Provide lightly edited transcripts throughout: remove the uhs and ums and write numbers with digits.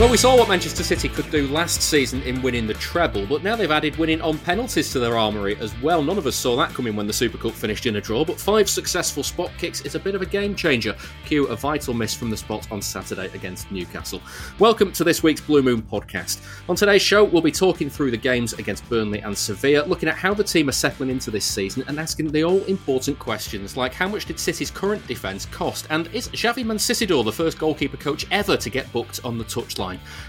Well, we saw what Manchester City could do last season in winning the treble, but now they've added winning on penalties to their armoury as well. None of us saw that coming when the Super Cup finished in a draw, but 5 successful spot kicks is a bit of a game changer. Cue a vital miss from the spot on Saturday against Newcastle. Welcome to this week's Blue Moon podcast. On today's show, we'll be talking through the games against Burnley and Sevilla, looking at how the team are settling into this season and asking the all-important questions like how much did City's current defence cost, and is Xavi Mancisdor the first goalkeeper coach ever to get booked on the touchline?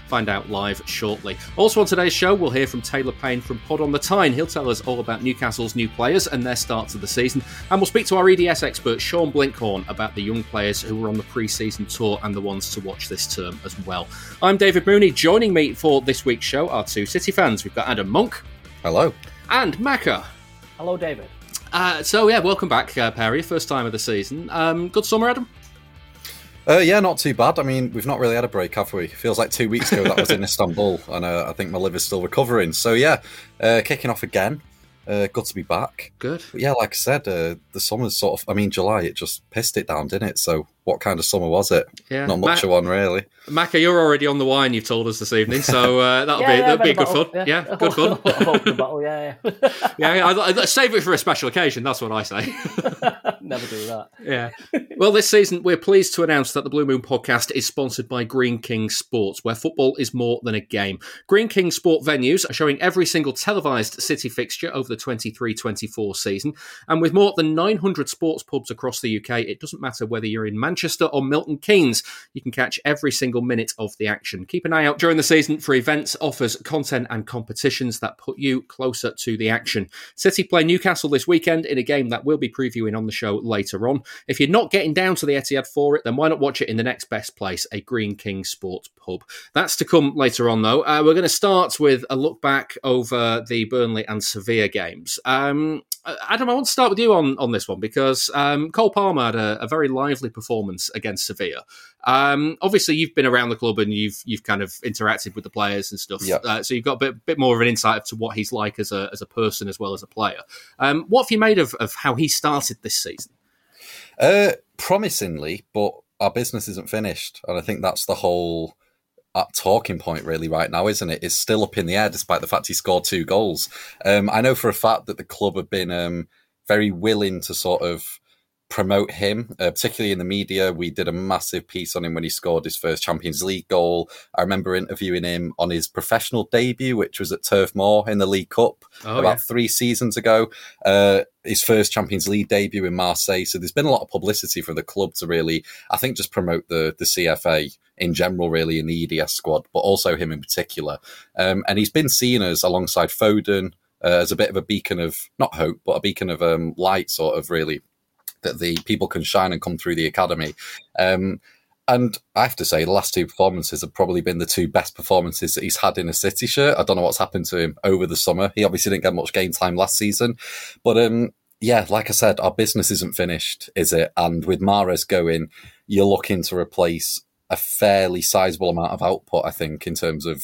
Find out live shortly. Also on today's show, we'll hear from Taylor Payne from Pod on the Tyne. He'll tell us all about Newcastle's new players and their start to the season. And we'll speak to our EDS expert, Sean Blinkhorn, about the young players who were on the pre-season tour and the ones to watch this term as well. I'm David Mooney. Joining me for this week's show are 2 City fans. We've got Adam Monk. Hello. And Macca. Hello, David. Welcome back, Perry. First time of the season. Good summer, Adam. Yeah, not too bad. I mean, we've not really had a break, have we? It feels like 2 weeks ago that was in Istanbul, and I think my liver's still recovering. So, kicking off again. Good to be back. Good. But yeah, like I said, the summer's July, it just pissed it down, didn't it? So what kind of summer was it? Yeah. Not much of one, really. Macca, you're already on the wine, you've told us this evening, so that'll be good fun. Yeah, good fun. Save it for a special occasion, that's what I say. Never do that. Yeah. Well, this season, we're pleased to announce that the Blue Moon podcast is sponsored by Green King Sports, where football is more than a game. Green King Sport venues are showing every single televised City fixture over the 23-24 season, and with more than 900 sports pubs across the UK, it doesn't matter whether you're in Manchester or Milton Keynes, you can catch every single minute of the action. Keep an eye out during the season for events, offers, content and competitions that put you closer to the action. City play Newcastle this weekend in a game that we'll be previewing on the show later on. If you're not getting down to the Etihad for it, then why not watch it in the next best place, a Green King Sports pub. That's to come later on, though. We're going to start with a look back over the Burnley and Sevilla games. Adam, I want to start with you on this one because Cole Palmer had a very lively performance against Sevilla. Obviously, you've been around the club and you've kind of interacted with the players and stuff, yep. So you've got a bit more of an insight to what he's like as a person as well as a player. What have you made of how he started this season? Promisingly, but our business isn't finished, and I think that's the whole talking point really right now, isn't it? It's still up in the air despite the fact he scored 2 goals. I know for a fact that the club have been very willing to sort of promote him, particularly in the media. We did a massive piece on him when he scored his first Champions League goal. I remember interviewing him on his professional debut, which was at Turf Moor in the League Cup 3 seasons ago. His first Champions League debut in Marseille. So there's been a lot of publicity for the club to really, I think, just promote the CFA in general, really, in the EDS squad, but also him in particular. And he's been seen as, alongside Foden, as a bit of a beacon of, not hope, but a beacon of light, sort of, really, that the people can shine and come through the academy. And I have to say, the last 2 performances have probably been the 2 best performances that he's had in a City shirt. I don't know what's happened to him over the summer. He obviously didn't get much game time last season. But like I said, our business isn't finished, is it? And with Mahrez going, you're looking to replace a fairly sizable amount of output, I think, in terms of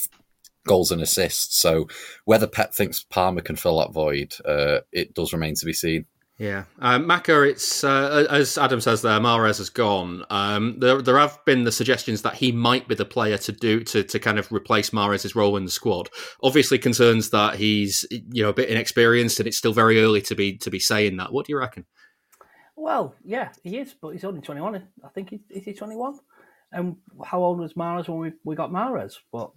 goals and assists. So whether Pep thinks Palmer can fill that void, it does remain to be seen. Yeah, Macca, it's as Adam says there, Mahrez has gone. There have been the suggestions that he might be the player to do to kind of replace Mahrez's role in the squad. Obviously, concerns that he's a bit inexperienced and it's still very early to be saying that. What do you reckon? Well, yeah, he is, but he's only 21. I think he's 21. And how old was Mahrez when we got Mahrez? What,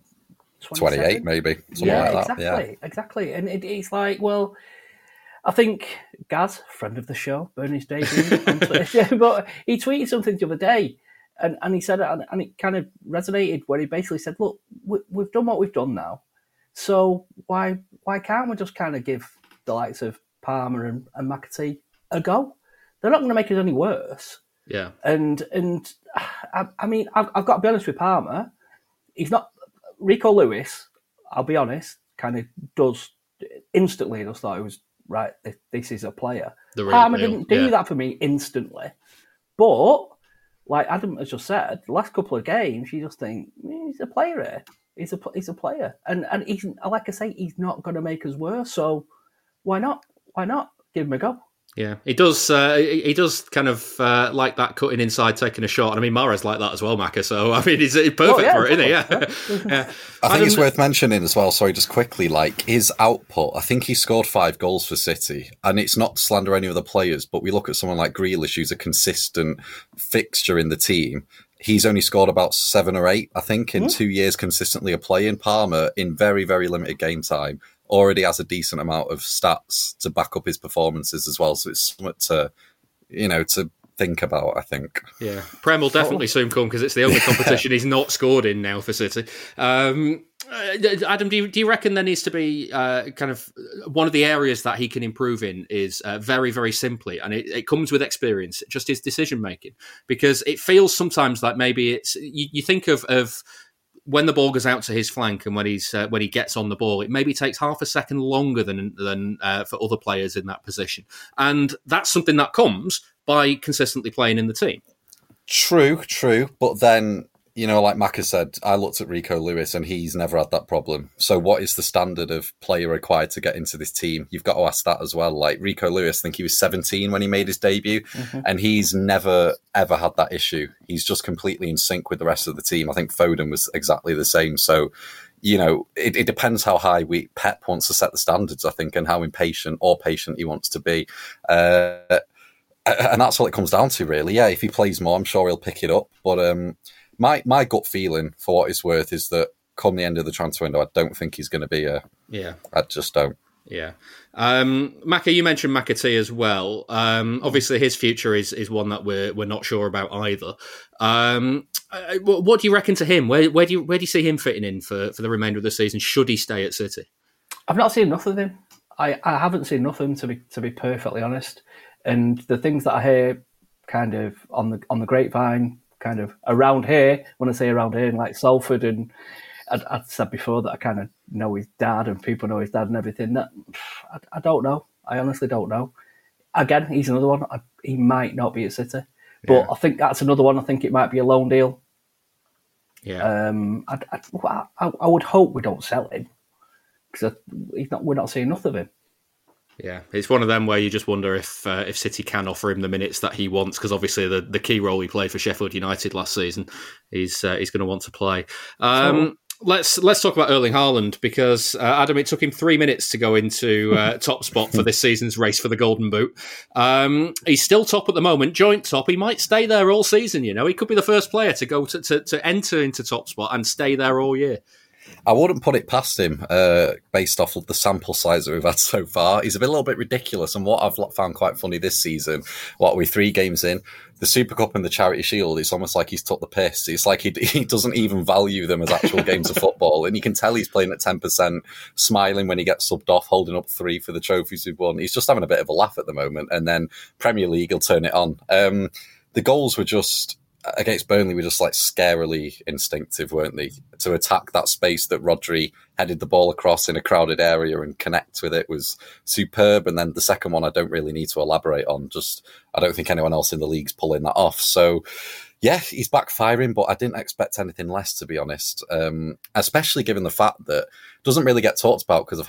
27? 28 maybe? Exactly. And it's like, well, I think Gaz, friend of the show, Bernie's debut, on Twitter, but he tweeted something the other day, and he said it, and it kind of resonated where he basically said, look, we've done what we've done now. So why can't we just kind of give the likes of Palmer and McAtee a go? They're not going to make it any worse. Yeah. And I mean, I've got to be honest with Palmer. He's not... Rico Lewis, I'll be honest, kind of does... Instantly, I just thought it was, right, this is a player. Palmer didn't do that for me instantly. But, like Adam has just said, the last couple of games, you just think, he's a player here. He's a player. And he's, like I say, he's not going to make us worse. So why not? Why not give him a go? Yeah, he does. He does kind of like that, cutting inside, taking a shot. And I mean, Mahrez like that as well, Maka. So I mean, he's perfect for it, isn't he? Yeah. I think it's worth mentioning as well. Sorry, just quickly, like his output. I think he scored 5 goals for City, and it's not to slander any other players, but we look at someone like Grealish, who's a consistent fixture in the team. He's only scored about 7 or 8, I think, in 2 years consistently of playing. Palmer, in very, very limited game time, already has a decent amount of stats to back up his performances as well. So it's something to, you know, to think about, I think. Yeah. Prem will definitely soon come, because it's the only competition he's not scored in now for City. Adam, do you reckon there needs to be kind of one of the areas that he can improve in is very, very simply, and it comes with experience, just his decision making? Because it feels sometimes like maybe it's, you think of when the ball goes out to his flank and when he gets on the ball, it maybe takes half a second longer than for other players in that position. And that's something that comes by consistently playing in the team. True. But then, you know, like Maka said, I looked at Rico Lewis and he's never had that problem. So what is the standard of player required to get into this team? You've got to ask that as well. Like Rico Lewis, I think he was 17 when he made his debut, and he's never, ever had that issue. He's just completely in sync with the rest of the team. I think Foden was exactly the same. So, you know, it depends how high Pep wants to set the standards, I think, and how impatient or patient he wants to be. And that's what it comes down to, really. Yeah, if he plays more, I'm sure he'll pick it up. But... My gut feeling, for what it's worth, is that come the end of the transfer window, I don't think he's going to be a... Yeah. I just don't. Yeah. Maka, you mentioned McAtee as well. Obviously, his future is one that we're not sure about either. What do you reckon to him? Where do you see him fitting in for the remainder of the season? Should he stay at City? I've not seen enough of him. I haven't seen enough of him, to be perfectly honest. And the things that I hear kind of on the grapevine... kind of around here, when I say around here, in like Salford, and I said before that I kind of know his dad and people know his dad and everything, that I don't know. I honestly don't know. Again, he's another one. He might not be at City, but yeah. I think that's another one. I think it might be a loan deal. Yeah. I would hope we don't sell him, because we're not seeing enough of him. Yeah, it's one of them where you just wonder if City can offer him the minutes that he wants, because obviously the key role he played for Sheffield United last season, he's going to want to play. Let's talk about Erling Haaland, because Adam, it took him 3 minutes to go into top spot for this season's race for the Golden Boot. He's still top at the moment, joint top. He might stay there all season. You know, he could be the first player to go to enter into top spot and stay there all year. I wouldn't put it past him based off of the sample size that we've had so far. He's a little bit ridiculous. And what I've found quite funny this season, what are we, 3 games in? The Super Cup and the Charity Shield, it's almost like he's took the piss. It's like he doesn't even value them as actual games of football. And you can tell he's playing at 10%, smiling when he gets subbed off, holding up 3 for the trophies we've won. He's just having a bit of a laugh at the moment. And then Premier League will turn it on. The goals were just... Against Burnley, we were just like scarily instinctive, weren't they? To attack that space that Rodri headed the ball across in a crowded area and connect with it was superb. And then the second one, I don't really need to elaborate on. Just, I don't think anyone else in the league's pulling that off. So, yeah, he's backfiring, but I didn't expect anything less, to be honest. Especially given the fact that it doesn't really get talked about because of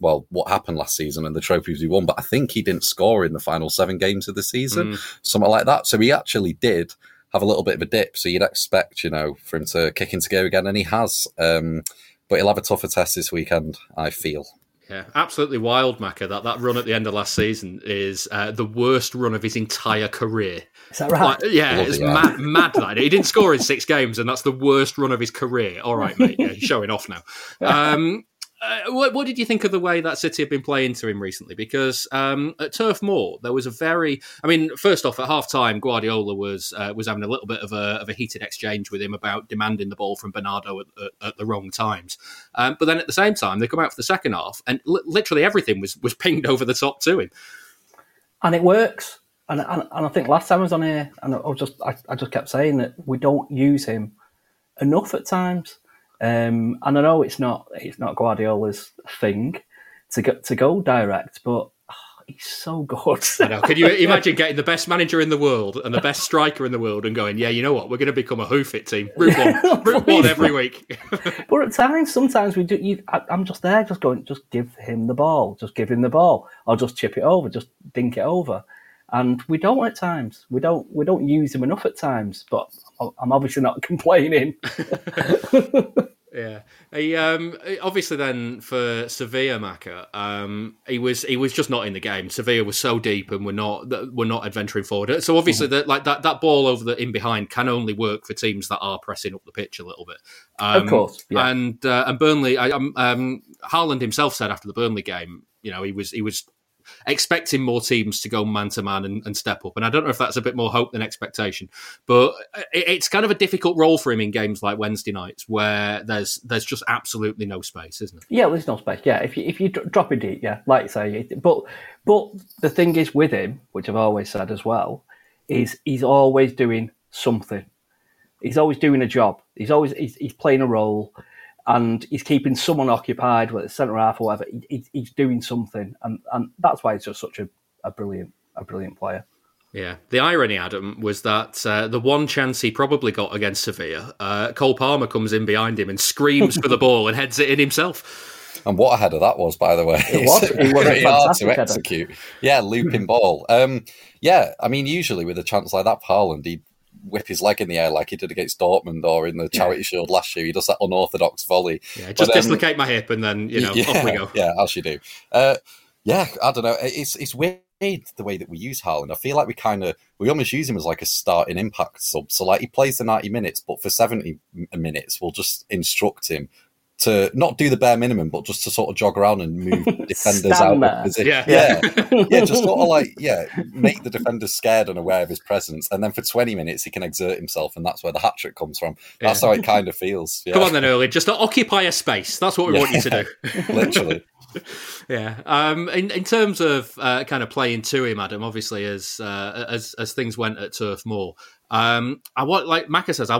what happened last season and the trophies he won. But I think he didn't score in the final 7 games of the season, something like that. So he actually did have a little bit of a dip, so you'd expect, you know, for him to kick into gear again, and he has. But he'll have a tougher test this weekend, I feel. Yeah, absolutely wild, Maka. That run at the end of last season is the worst run of his entire career. Is that right? Mad that. He didn't score in 6 games, and that's the worst run of his career. All right, mate, yeah, he's showing off now. What did you think of the way that City have been playing to him recently? Because at Turf Moor, there was a very... I mean, first off, at half-time, Guardiola was having a little bit of a heated exchange with him about demanding the ball from Bernardo at the wrong times. But then at the same time, they come out for the second half, and literally everything was pinged over the top to him. And it works. And I think last time I was on here, and I just kept saying that we don't use him enough at times. And I know it's not Guardiola's thing to go direct, but he's so good. I know. Could you imagine getting the best manager in the world and the best striker in the world and going, yeah, you know what, we're going to become a hoof-it team. Route one every week. But at times, sometimes we do. I'm just there, just going, just give him the ball. Just give him the ball. Or just chip it over, just dink it over. And we don't at times. We don't use him enough at times, but I'm obviously not complaining. Yeah. Obviously then for Sevilla, Maka, he was just not in the game. Sevilla was so deep and were not adventuring forward. So obviously that ball over the in behind can only work for teams that are pressing up the pitch a little bit. Of course. Yeah. And Burnley, Haaland himself said after the Burnley game, you know, he was expecting more teams to go man-to-man and step up. And I don't know if that's a bit more hope than expectation. But it's kind of a difficult role for him in games like Wednesday nights where there's just absolutely no space, isn't it? Yeah, there's no space, yeah. If you drop it deep, yeah, like you say. But the thing is with him, which I've always said as well, is he's always doing something. He's always doing a job. He's playing a role. And he's keeping someone occupied, whether it's centre half or whatever. He's doing something, and that's why he's just such a brilliant player. Yeah, the irony, Adam, was that the one chance he probably got against Sevilla, Cole Palmer comes in behind him and screams for the ball and heads it in himself. And what a header that was, by the way! It was pretty hard to execute. Header. Yeah, looping ball. Yeah, I mean, usually with a chance like that, Haaland, he'd whip his leg in the air like he did against Dortmund or in the Charity Shield last year. He does that unorthodox volley. Yeah, just dislocate my hip and then, you know, off we go. Yeah, as you do. I don't know. It's weird the way that we use Haaland. I feel like we almost use him as like a starting impact sub. So like he plays the 90 minutes, but for 70 minutes, we'll just instruct him to not do the bare minimum, but just to sort of jog around and move defenders out of position. Just sort of like, make the defenders scared and aware of his presence. And then for 20 minutes, he can exert himself, and that's where the hat-trick comes from. That's how it kind of feels. Yeah. Come on then, Erling, just to occupy a space. That's what we want you to do. Literally. Yeah. In terms of kind of playing to him, Adam, obviously as things went at Turf Moor, like Maka says,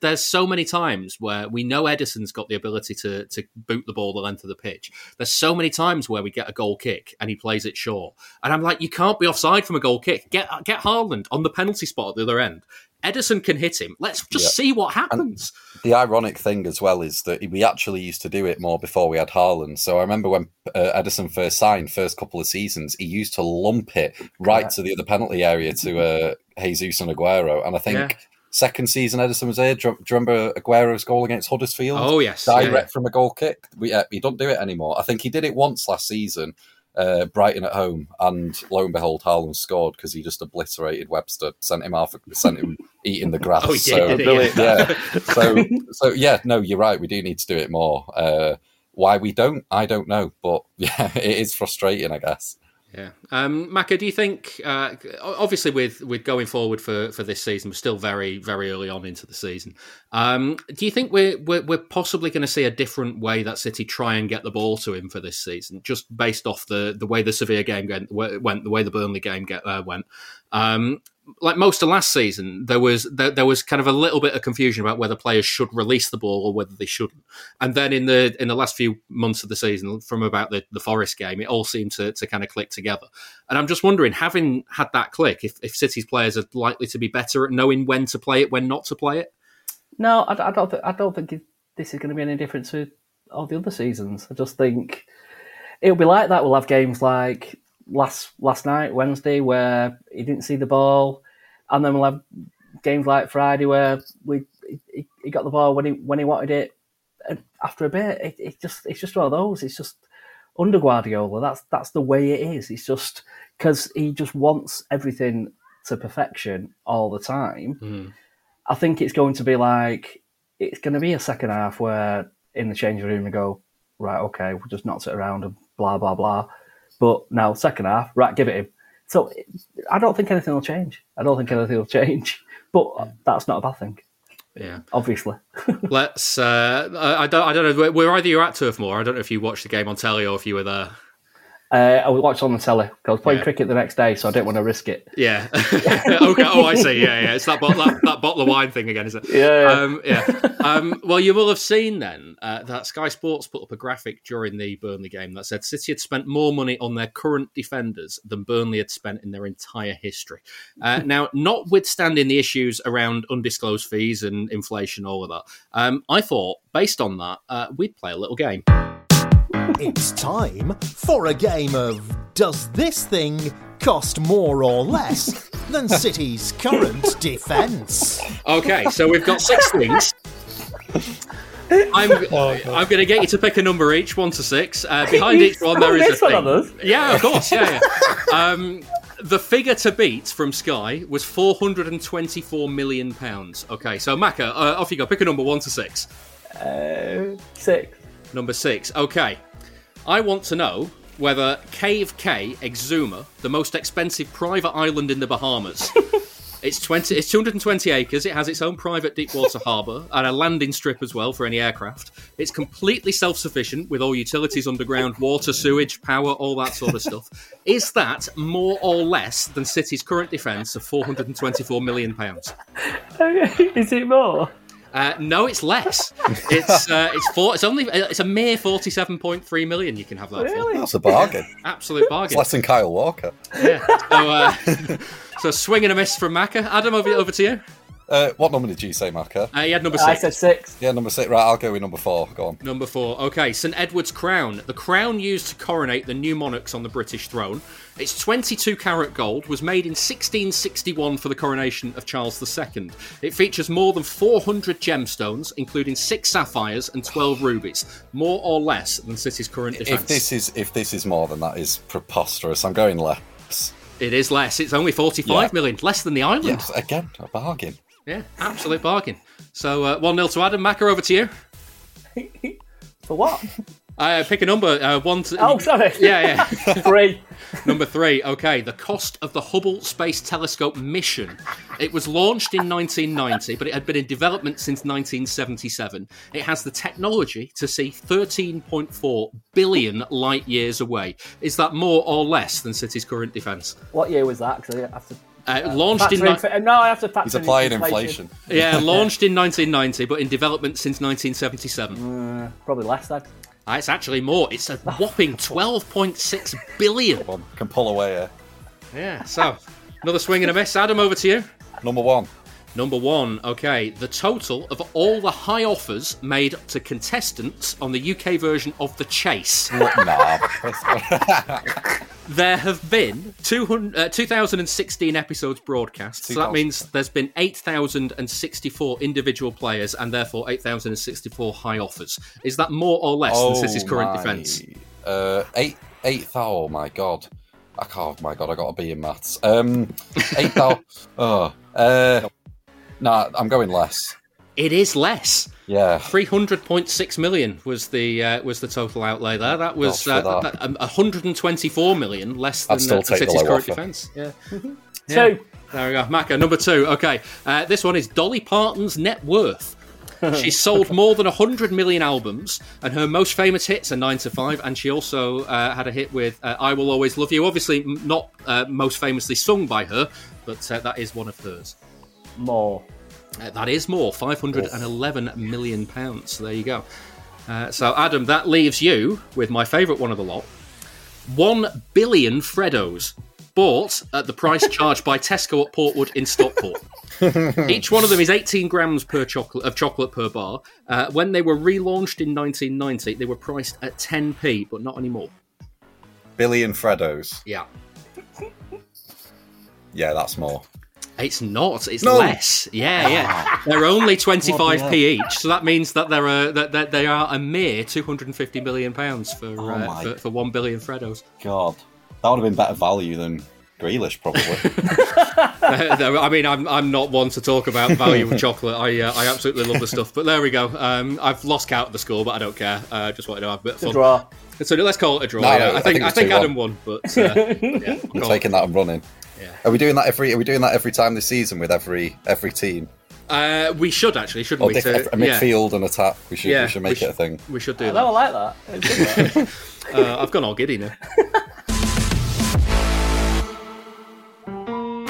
there's so many times where we know Ederson's got the ability to boot the ball the length of the pitch. There's so many times where we get a goal kick and he plays it short, and I'm like, you can't be offside from a goal kick. Get Haaland on the penalty spot at the other end. Ederson can hit him. Let's just see what happens. And the ironic thing as well is that we actually used to do it more before we had Haaland. So I remember when Ederson first signed, first couple of seasons, he used to lump it right to the other penalty area to Jesus and Aguero. And I think second season Ederson was here. Do you remember Aguero's goal against Huddersfield? Oh, yes. Direct from a goal kick. He don't do it anymore. I think he did it once last season. Brighton at home, and lo and behold, Haaland scored because he just obliterated Webster, sent him eating the grass. Oh, he did, didn't he? So you're right. We do need to do it more. Why we don't, I don't know, but yeah, it is frustrating, I guess. Yeah, Maka, do you think obviously with going forward for this season, we're still very very early on into the season. Do you think we're possibly going to see a different way that City try and get the ball to him for this season, just based off the way the Sevilla game went, the way the Burnley game went? Like most of last season, there was kind of a little bit of confusion about whether players should release the ball or whether they shouldn't. And then in the last few months of the season, from about the Forest game, it all seemed to kind of click together. And I'm just wondering, having had that click, if City's players are likely to be better at knowing when to play it, when not to play it. No, I don't think this is going to be any different to all the other seasons. I just think it'll be like that. We'll have games like last night, Wednesday, where he didn't see the ball, and then we'll have games like Friday where he got the ball when he wanted it. And after a bit, it's just one of those. It's just under Guardiola. That's the way it is. It's just because he just wants everything to perfection all the time. Mm. I think it's going to be a second half where in the changing room we go, right, okay, we'll just not sit around and blah, blah, blah. But now, second half, right, give it him. So I don't think anything will change. But that's not a bad thing. Yeah, obviously. Let's. I don't know where either you're at Turf Moor. I don't know if you watched the game on telly or if you were there. I watched on the telly. I was playing cricket the next day, so I didn't want to risk it. Yeah. Okay. Oh, I see. Yeah, yeah. It's that bottle of wine thing again, is it? Yeah. Well, you will have seen then that Sky Sports put up a graphic during the Burnley game that said City had spent more money on their current defenders than Burnley had spent in their entire history. Now, notwithstanding the issues around undisclosed fees and inflation, all of that, I thought, based on that, we'd play a little game. It's time for a game of does this thing cost more or less than City's current defence? Okay, so we've got six things. I'm going to get you to pick a number each, 1 to 6. Behind each one there is a thing. Yeah, of course. Yeah. The figure to beat from Sky was £424 million. Okay, so Maka, off you go. Pick a number 1 to 6. 6. Number 6. Okay. I want to know whether Cave K, Exuma, the most expensive private island in the Bahamas. It's 220 acres. It has its own private deep water harbour and a landing strip as well for any aircraft. It's completely self-sufficient with all utilities underground, water, sewage, power, all that sort of stuff. Is that more or less than City's current defence of £424 million? Is it more? No, it's less. It's a mere 47.3 million. You can have that. Really? For. That's a bargain. Absolute bargain. It's less than Kyle Walker. Yeah. So swing and a miss from Maka. Adam, over to you. What number did you say, Maka? He had number 6. I said 6. Yeah, number 6. Right, I'll go with number 4. Go on. Number 4. Okay, St Edward's crown. The crown used to coronate the new monarchs on the British throne. It's 22 karat gold, was made in 1661 for the coronation of Charles II. It features more than 400 gemstones, including 6 sapphires and 12 rubies. More or less than City's current defence? If this is more than that, is preposterous. I'm going less. It is less. It's only 45 million, less than the island. Yes, again, a bargain. Yeah, absolute bargain. So 1-0 to Adam. Maka, over to you. For what? Pick a number. 1 to... Oh, sorry. Yeah, yeah. 3. Number 3. Okay, the cost of the Hubble Space Telescope mission. It was launched in 1990, but it had been in development since 1977. It has the technology to see 13.4 billion light years away. Is that more or less than City's current defence? What year was that? Because I have to... launched in... I have to factor. He's applying inflation. Yeah, launched in 1990, but in development since 1977. Probably less, then. It's actually more. It's a whopping 12.6 billion. One can pull away here. Yeah, so another swing and a miss. Adam, over to you. Number one. Okay, the total of all the high offers made to contestants on the UK version of The Chase. There have been 2,016 episodes broadcast, so that means there's been 8,064 individual players and therefore 8,064 high offers. Is that more or less than City's current defence? Oh my God. I got a B in maths. 8,000. I'm going less. It is less. Yeah, 300.6 million was the total outlay there. That was 124 million less than the City's current defence. Yeah. Yeah. 2. There we go. Maka, number 2. Okay, this one is Dolly Parton's net worth. She sold more than 100 million albums, and her most famous hits are 9 to 5, and she also had a hit with I Will Always Love You. Obviously not most famously sung by her, but that is one of hers. More. That is more, £511 million. There you go. So, Adam, that leaves you with my favourite one of the lot. 1 billion Freddos bought at the price charged by Tesco at Portwood in Stockport. Each one of them is 18 grams of chocolate per bar. When they were relaunched in 1990, they were priced at 10p, but not anymore. Billion Freddos. Yeah. Yeah, that's more. It's not. It's less. Yeah. They're only 25p each, so that means that they are a mere £250 million for 1 billion Freddos. God, that would have been better value than Grealish, probably. No, I mean, I'm not one to talk about the value of chocolate. I absolutely love the stuff. But there we go. I've lost count of the score, but I don't care. Just wanted to have a bit of fun. It's a draw. So let's call it a draw. No, yeah. I think Adam won, but yeah, I'm taking that and running. Yeah. Are we doing that every? Are we doing that every time this season with every team? We should actually, shouldn't we? A midfield and attack. We should make it a thing. We should do that. I like that. I've gone all giddy now.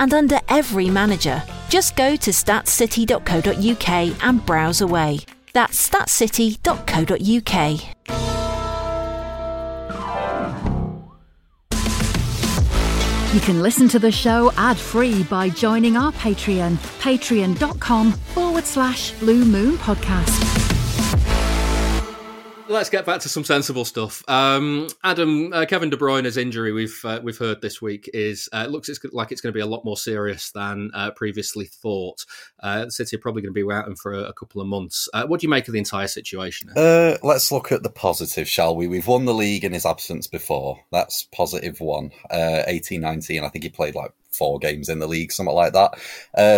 and under every manager. Just go to statscity.co.uk and browse away. That's statscity.co.uk. You can listen to the show ad-free by joining our Patreon, patreon.com/Blue Moon Podcast. Let's get back to some sensible stuff. Adam, Kevin De Bruyne's injury we've heard this week is looks like it's going to be a lot more serious than previously thought. City are probably going to be without him for a couple of months. What do you make of the entire situation? Let's look at the positive, shall we? We've won the league in his absence before. That's positive one. 18-19, I think he played like 4 games in the league, something like that.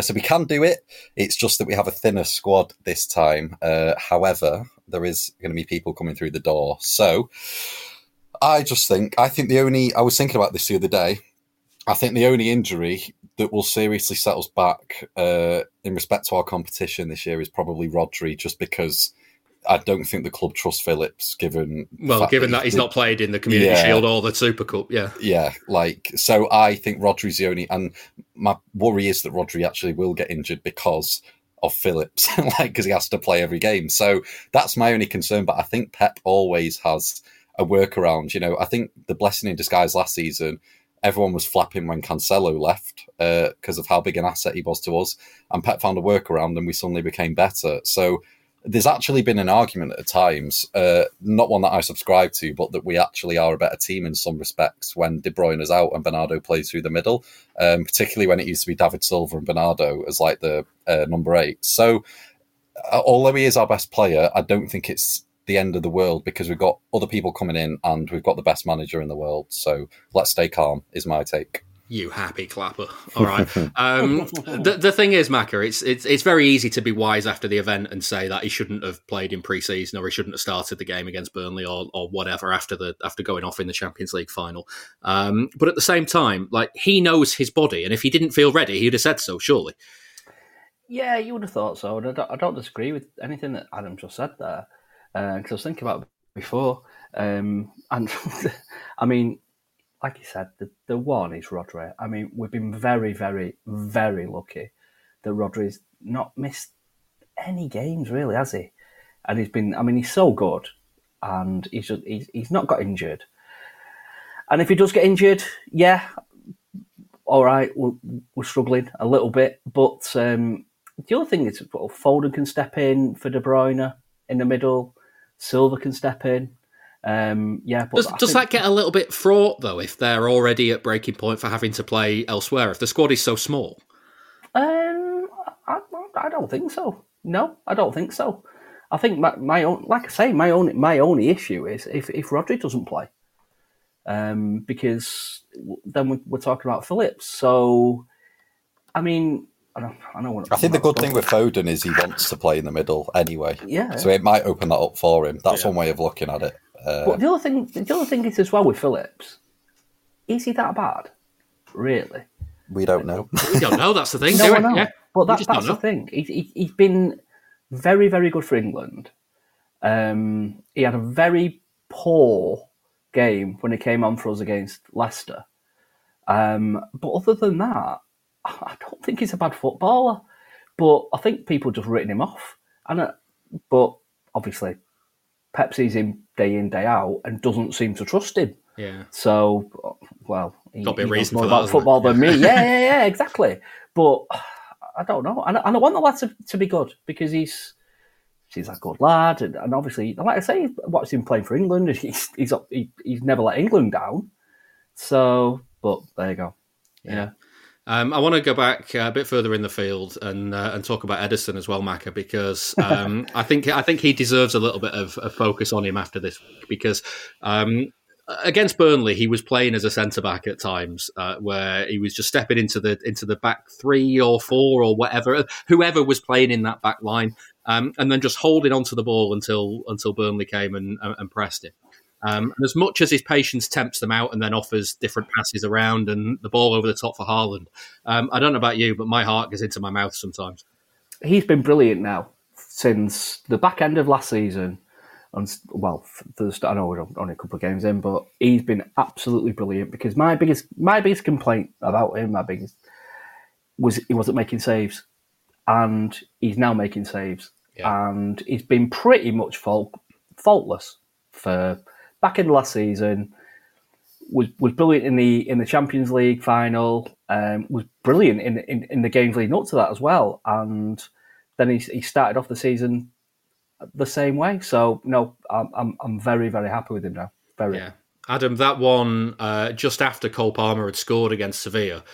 So we can do it. It's just that we have a thinner squad this time. However, there is going to be people coming through the door. So I was thinking about this the other day. I think the only injury that will seriously set us back in respect to our competition this year is probably Rodri, just because I don't think the club trusts Phillips, given that he's not played in the Community Shield or the Super Cup. So I think Rodri's the only, and my worry is that Rodri actually will get injured because of Phillips, because he has to play every game. So that's my only concern. But I think Pep always has a workaround. You know, I think the blessing in disguise last season, everyone was flapping when Cancelo left because of how big an asset he was to us, and Pep found a workaround, and we suddenly became better. So there's actually been an argument at times, not one that I subscribe to, but that we actually are a better team in some respects when De Bruyne is out and Bernardo plays through the middle, particularly when it used to be David Silva and Bernardo as like the number 8. So although he is our best player, I don't think it's the end of the world because we've got other people coming in and we've got the best manager in the world. So let's stay calm is my take. You happy clapper. All right. The thing is, Macca, it's very easy to be wise after the event and say that he shouldn't have played in pre-season or he shouldn't have started the game against Burnley or whatever after going off in the Champions League final. But at the same time, like, he knows his body, and if he didn't feel ready, he'd have said so, surely. Yeah, you would have thought so. And I don't disagree with anything that Adam just said there. Because I was thinking about it before. And I mean, like you said, the one is Rodri. I mean, we've been very, very, very lucky that Rodri's not missed any games, really, has he? And he's been, I mean, he's so good, and he's not got injured. And if he does get injured, yeah, all right, we're struggling a little bit. But the other thing is, well, Foden can step in for De Bruyne in the middle. Silva can step in. But does that get a little bit fraught though if they're already at breaking point for having to play elsewhere if the squad is so small? I don't think so. No, I don't think so. I think my only issue is if Rodri doesn't play, because then we're talking about Phillips. So, I mean. I think the good thing with Foden is he wants to play in the middle anyway. Yeah. So it might open that up for him. That's one way of looking at it. But the other thing is as well with Phillips, is he that bad? Really? We don't know. We don't know. That's the thing. No, yeah. But that's the thing. He's been very, very good for England. He had a very poor game when he came on for us against Leicester. But other than that, I don't think he's a bad footballer, but I think people just written him off. But obviously, Pep sees him day in, day out and doesn't seem to trust him. Yeah. So, well, he knows more about football than me. Yeah, exactly. But I don't know. And I want the lad to be good because he's a good lad. And obviously, like I say, I watched him playing for England. He's never let England down. So, but there you go. Yeah. I want to go back a bit further in the field and talk about Ederson as well, Macca, because I think he deserves a little bit of focus on him after this week because against Burnley he was playing as a centre back at times where he was just stepping into the back three or four or whatever, whoever was playing in that back line, and then just holding onto the ball until Burnley came and pressed him. And as much as his patience tempts them out and then offers different passes around and the ball over the top for Haaland, I don't know about you, but my heart goes into my mouth sometimes. He's been brilliant now since the back end of last season. And well, I know we're only a couple of games in, but he's been absolutely brilliant because my biggest complaint about him, was he wasn't making saves, and he's now making saves, and he's been pretty much faultless for. Back in last season, was brilliant in the Champions League final. Was brilliant in the games leading up to that as well. And then he started off the season the same way. So no, I'm very, very happy with him now. Very. Yeah. Adam, that one just after Cole Palmer had scored against Sevilla.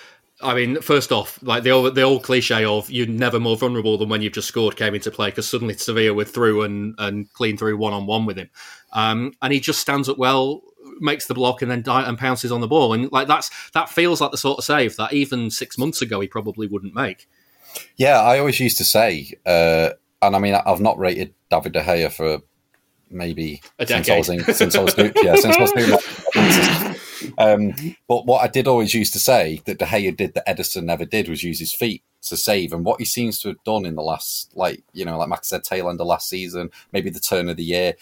I mean, first off, like the old cliche of you're never more vulnerable than when you've just scored came into play because suddenly Sevilla were through and clean through 1-on-1 with him, and he just stands up well, makes the block, and then pounces on the ball, and like that feels like the sort of save that even 6 months ago he probably wouldn't make. Yeah, I always used to say, and I mean I've not rated David De Gea for maybe a decade since I was but what I did always used to say that De Gea did that Ederson never did was use his feet to save, and what he seems to have done in the last, like Max said, tail end of last season, maybe the turn of the year.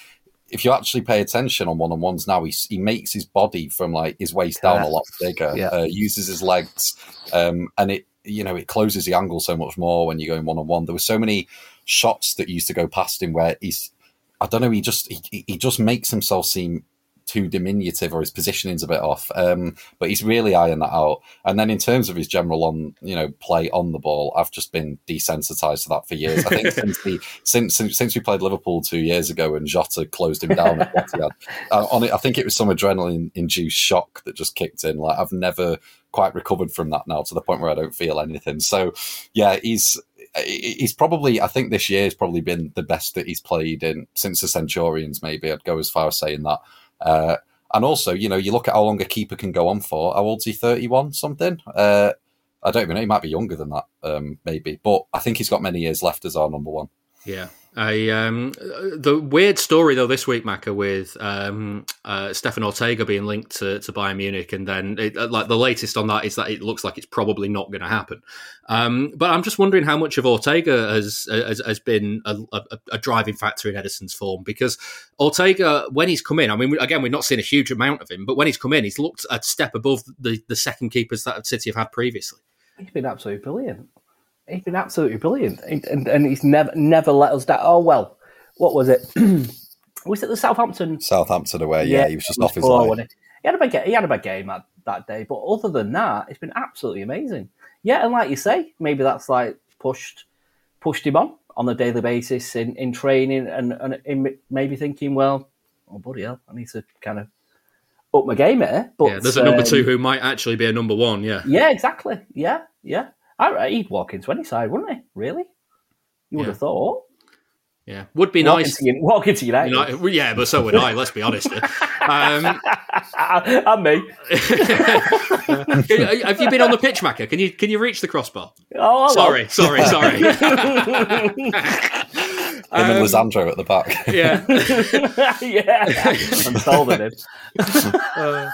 If you actually pay attention on one-on-ones now, he makes his body from like his waist down a lot bigger, uses his legs, and it it closes the angle so much more when you're going one-on-one. There were so many shots that used to go past him where he just makes himself seem too diminutive, or his positioning's a bit off, but he's really ironed that out. And then in terms of his general play on the ball, I've just been desensitized to that for years. I think since we played Liverpool 2 years ago and Jota closed him down at what he had, on it, I think it was some adrenaline-induced shock that just kicked in. Like I've never quite recovered from that now, to the point where I don't feel anything. So yeah, he's probably, I think this year has probably been the best that he's played in since the Centurions. Maybe I'd go as far as saying that. And also, you look at how long a keeper can go on for. How old's he? 31 something? I don't even know. He might be younger than that, maybe. But I think he's got many years left as our number one. Yeah. The weird story, though, this week, Macca, with Stefan Ortega being linked to Bayern Munich, and then the latest on that is that it looks like it's probably not going to happen. But I'm just wondering how much of Ortega has been a driving factor in Ederson's form, because Ortega, when he's come in, I mean, again, we've not seen a huge amount of him, but when he's come in, he's looked a step above the second keepers that City have had previously. He's been absolutely brilliant. He's been absolutely brilliant, and he's never let us down. Oh well, what was it? Was it the Southampton? Southampton away, yeah. He was just off his line. He had a bad game that day, but other than that, it's been absolutely amazing. Yeah, and like you say, maybe that's like pushed him on a daily basis in training, and in maybe thinking, well, oh bloody hell, I need to kind of up my game here. But yeah, there's a number two who might actually be a number one. Yeah, yeah, exactly. Yeah, yeah. He'd walk into any side, wouldn't he? Really? You would have thought. Yeah. Would be nice. Walk into United. Yeah, but so would I, let's be honest. And me. Have you been on the pitch, Macca? Can you reach the crossbar? Oh, sorry. Him and Lisandro at the back. Yeah. I'm sold on him.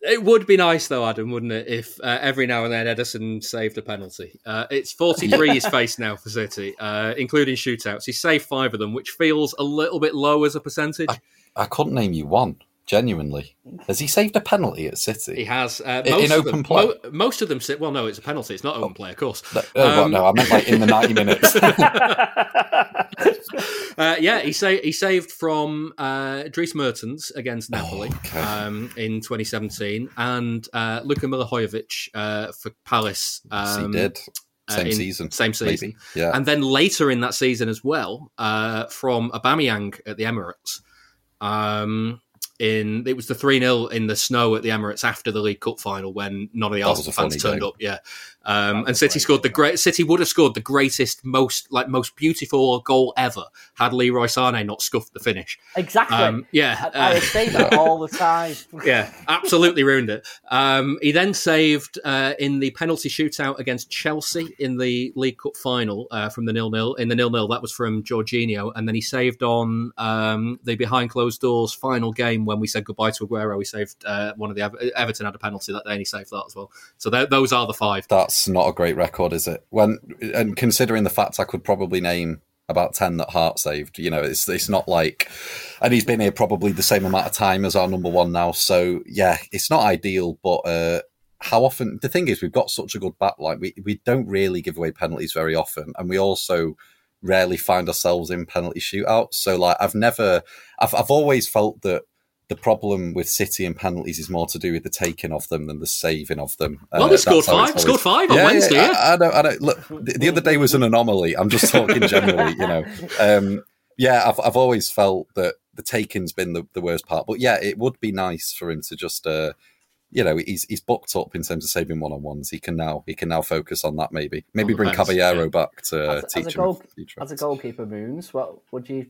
It would be nice, though, Adam, wouldn't it, if every now and then Ederson saved a penalty. It's 43 he's faced now for City, including shootouts. He saved 5 of them, which feels a little bit low as a percentage. I couldn't name you one, genuinely. Has he saved a penalty at City? He has. In open play? Most of them sit. Well, no, it's a penalty. It's not open play, of course. No, I meant like in the 90 minutes. He saved from Dries Mertens against Napoli in 2017, and Luka Milahojevic for Palace. Yes, he did. Same season. Maybe. Yeah. And then later in that season as well, from Aubameyang at the Emirates. It was the 3-0 in the snow at the Emirates after the League Cup final when none of the Arsenal fans turned up. Yeah, and City scored the great. City would have scored the greatest, most beautiful goal ever had Leroy Sané not scuffed the finish. Exactly. I say that all the time. Yeah, absolutely ruined it. He then saved in the penalty shootout against Chelsea in the League Cup final from the 0-0. In the 0-0, that was from Jorginho, and then he saved on the behind closed doors final game. When we said goodbye to Aguero, he saved one of the Everton had a penalty that day, and he saved that as well. So those are the five. That's not a great record, is it? And considering the fact I could probably name about 10 that Hart saved, you know, it's not like, and he's been here probably the same amount of time as our number one now. So yeah, it's not ideal, but how often? The thing is, we've got such a good backline. We don't really give away penalties very often, and we also rarely find ourselves in penalty shootouts. So like, I've always felt that. The problem with City and penalties is more to do with the taking of them than the saving of them. Well, they scored five on Wednesday. Yeah. I know. Look, the other day was an anomaly. I'm just talking generally, you know. I've always felt that the taking's been the worst part. But yeah, it would be nice for him to just, you know, he's booked up in terms of saving one-on-ones. He can now focus on that maybe. Maybe bring Caballero back to teach him. As a goalkeeper, Moons, what would you...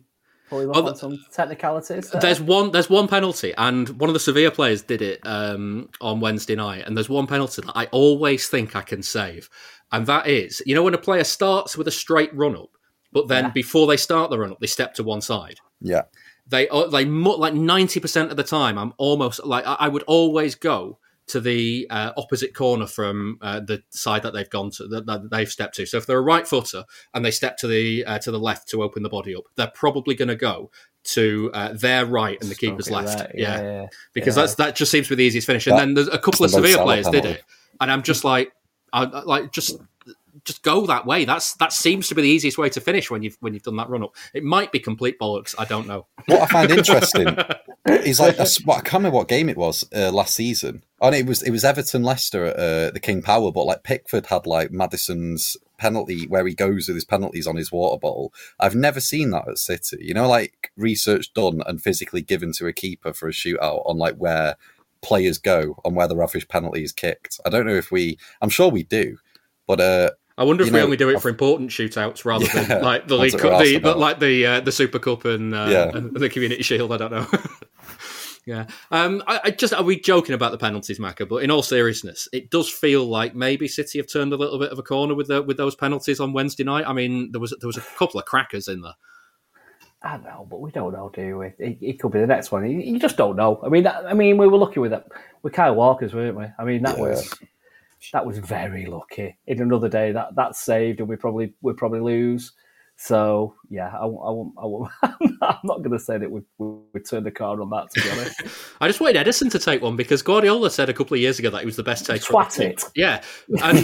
on some technicalities there. There's one penalty, and one of the Sevilla players did it on Wednesday night, and there's one penalty that I always think I can save, and that is, you know, when a player starts with a straight run-up, but then before they start the run-up, they step to one side. Yeah. They like 90% of the time, I'm almost, like, I would always go to the opposite corner from the side that they've gone to, that they've stepped to. So if they're a right footer and they step to the left to open the body up, they're probably going to go to their right and the keeper's left. Right. Yeah. Because that just seems to be the easiest finish. And then there's a couple of Sevilla players did it. And I'm just like, just go that way. That seems to be the easiest way to finish when you've done that run-up. It might be complete bollocks. I don't know. What I find interesting is, like, I can't remember what game it was last season. And it was Everton-Leicester at the King Power, but like Pickford had like Maddison's penalty where he goes with his penalties on his water bottle. I've never seen that at City. You know, like research done and physically given to a keeper for a shootout on like where players go and where the average penalty is kicked. I don't know if I'm sure we do, but... I wonder if we only do it for important shootouts rather than like the League Cup, the Super Cup and the Community Shield. I don't know. Yeah, are we joking about the penalties, Macca? But in all seriousness, it does feel like maybe City have turned a little bit of a corner with those penalties on Wednesday night. I mean, there was a couple of crackers in there. I know, but we don't know, do we? It could be the next one. You just don't know. I mean, we were lucky with that with Kyle Walker's, weren't we? I mean, that was. That was very lucky. In another day, that's saved, and we probably lose. So yeah, I won't. I'm not going to say that we turned the card on that. To be honest, I just wanted Ederson to take one because Guardiola said a couple of years ago that he was the best taker. Twat it. Yeah, and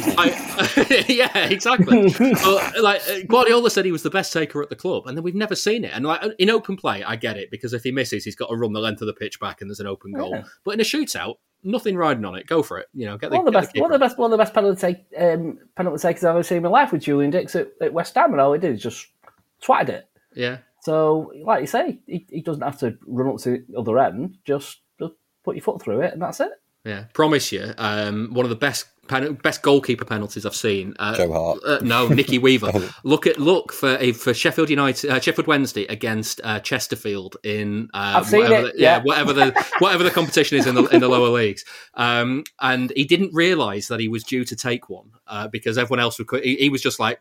yeah, exactly. But, like, Guardiola said he was the best taker at the club, and then we've never seen it. And like in open play, I get it because if he misses, he's got to run the length of the pitch back, and there's an open goal. Yeah. But in a shootout. Nothing riding on it. Go for it. You know, get one of the best penalty takers I've ever seen in my life with Julian Dix at West Ham, and all he did is just twatted it. Yeah. So, like you say, he doesn't have to run up to the other end. Just put your foot through it, and that's it. Yeah, promise you, one of the best goalkeeper penalties I've seen. Joe Hart. No, Nicky Weaver. Look for Sheffield United, Sheffield Wednesday against Chesterfield in whatever the competition is in the lower leagues. And he didn't realise that he was due to take one because everyone else would. He was just like.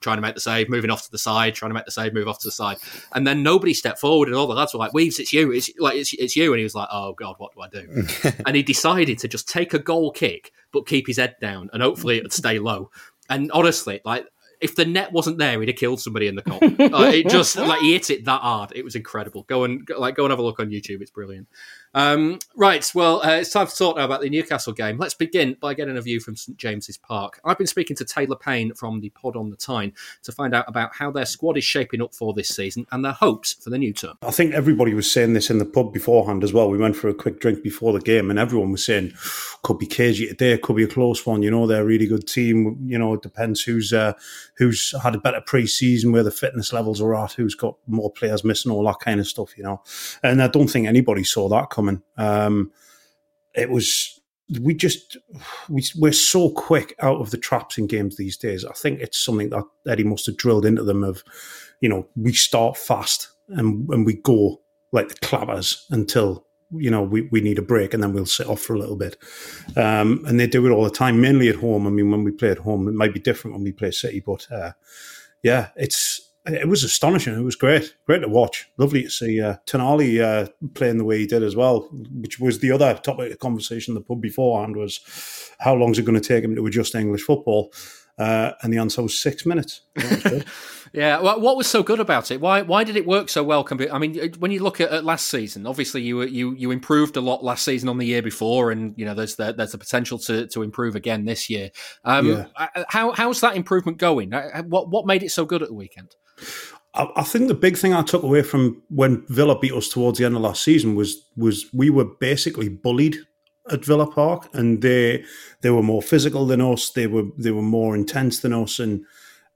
Trying to make the save, moving off to the side, and then nobody stepped forward, and all the lads were like, "Weaves, it's you, it's you," and he was like, "Oh God, what do I do?" And he decided to just take a goal kick, but keep his head down, and hopefully it'd stay low. And honestly, like if the net wasn't there, he'd have killed somebody in the cop. It just like he hit it that hard. It was incredible. Go and have a look on YouTube. It's brilliant. Right, well, it's time to talk now about the Newcastle game. Let's begin by getting a view from St James's Park. I've been speaking to Taylor Payne from the Pod on the Tyne to find out about how their squad is shaping up for this season and their hopes for the new term. I think everybody was saying this in the pub beforehand as well. We went for a quick drink before the game and everyone was saying, could be cagey today, could be a close one. You know, they're a really good team. You know, it depends who's had a better pre-season, where the fitness levels are at, who's got more players missing, all that kind of stuff, you know. And I don't think anybody saw that coming. We're so quick out of the traps in games these days. I think it's something that Eddie must have drilled into them of, you know, we start fast and we go like the clappers until, you know, we need a break and then we'll sit off for a little bit. And they do it all the time, mainly at home. I mean, when we play at home, it might be different when we play City, but it was astonishing. It was great to watch. Lovely to see Tonali playing the way he did as well, which was the other topic of the conversation in the pub beforehand was how long is it going to take him to adjust to English football? And the answer was 6 minutes. That was good. Yeah, well, what was so good about it? Why did it work so well? I mean, when you look at last season, obviously you improved a lot last season on the year before, and you know there's the potential to improve again this year. How's that improvement going? What made it so good at the weekend? I think the big thing I took away from when Villa beat us towards the end of last season was we were basically bullied at Villa Park, and they were more physical than us. They were more intense than us, and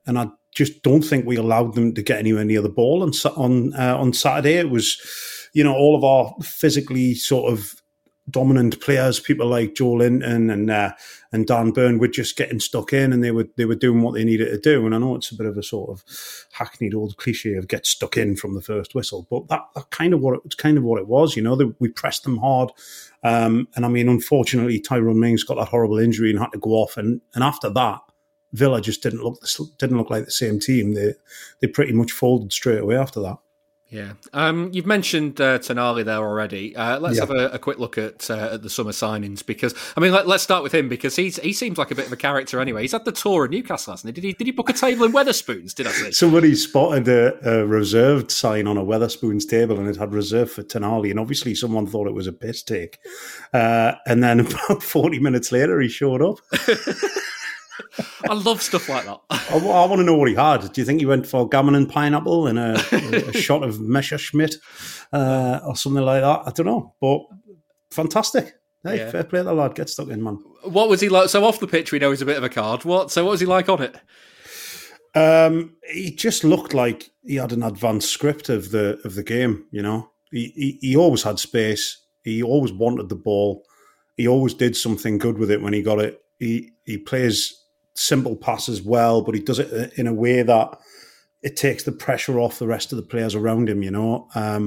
I just don't think we allowed them to get anywhere near the ball. And on Saturday, it was, you know, all of our physically sort of dominant players, people like Joe Linton and Dan Byrne, were just getting stuck in, and they were doing what they needed to do. And I know it's a bit of a sort of hackneyed old cliche of get stuck in from the first whistle, but that's kind of what it was. You know, we pressed them hard, and I mean, unfortunately, Tyrone Mings got that horrible injury and had to go off, and after that, Villa just didn't look like the same team. They pretty much folded straight away after that. Yeah, you've mentioned Tonali there already. Let's have a quick look at the summer signings, because I mean, let's start with him, because he seems like a bit of a character anyway. He's had the tour of Newcastle, hasn't he? Did he book a table in Wetherspoons? Did I see? Somebody spotted a reserved sign on a Wetherspoons table, and it had reserved for Tonali, and obviously someone thought it was a piss take. And then about 40 minutes later, he showed up. I love stuff like that. I want to know what he had. Do you think he went for gammon and pineapple and a shot of Messerschmitt or something like that? I don't know, but fantastic. Hey, yeah. Fair play to the lad. Get stuck in, man. What was he like? So off the pitch, we know he's a bit of a card. What was he like on it? He just looked like he had an advanced script of the game. You know, he always had space. He always wanted the ball. He always did something good with it when he got it. He plays simple passes well, but he does it in a way that it takes the pressure off the rest of the players around him, you know. A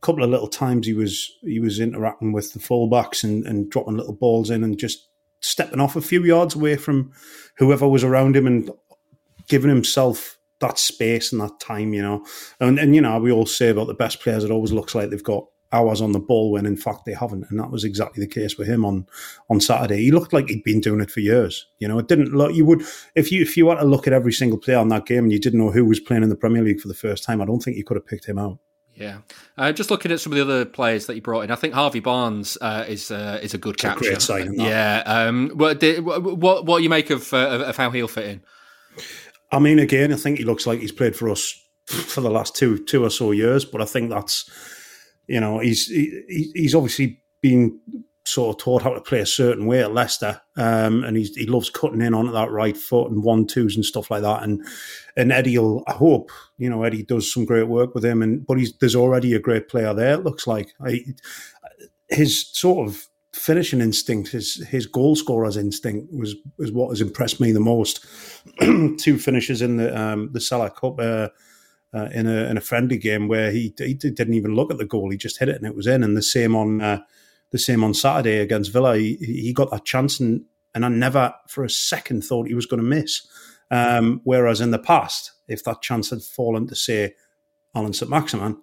couple of little times he was interacting with the fullbacks and dropping little balls in and just stepping off a few yards away from whoever was around him and giving himself that space and that time, you know. And you know, we all say about the best players, it always looks like they've got hours on the ball when in fact they haven't, and that was exactly the case with him on Saturday. He looked like he'd been doing it for years. You know, it didn't look, you would, if you had to look at every single player on that game and you didn't know who was playing in the Premier League for the first time, I don't think you could have picked him out. Yeah, just looking at some of the other players that you brought in, I think Harvey Barnes is a good capture. Great signing. Yeah. What do you make of how he'll fit in? I mean, again, I think he looks like he's played for us for the last two or so years, but I think that's, you know, he's obviously been sort of taught how to play a certain way at Leicester, and he loves cutting in onto that right foot and 1-2s and stuff like that. And Eddie'll, I hope, you know, Eddie does some great work with him. But there's already a great player there. It looks like his sort of finishing instinct, his goal scorer's instinct was what has impressed me the most. 2 finishes in the Salah Cup. In a friendly game where he didn't even look at the goal, he just hit it and it was in. And the same on Saturday against Villa, he got that chance and I never for a second thought he was going to miss. Whereas in the past, if that chance had fallen to say Alan St-Maximin,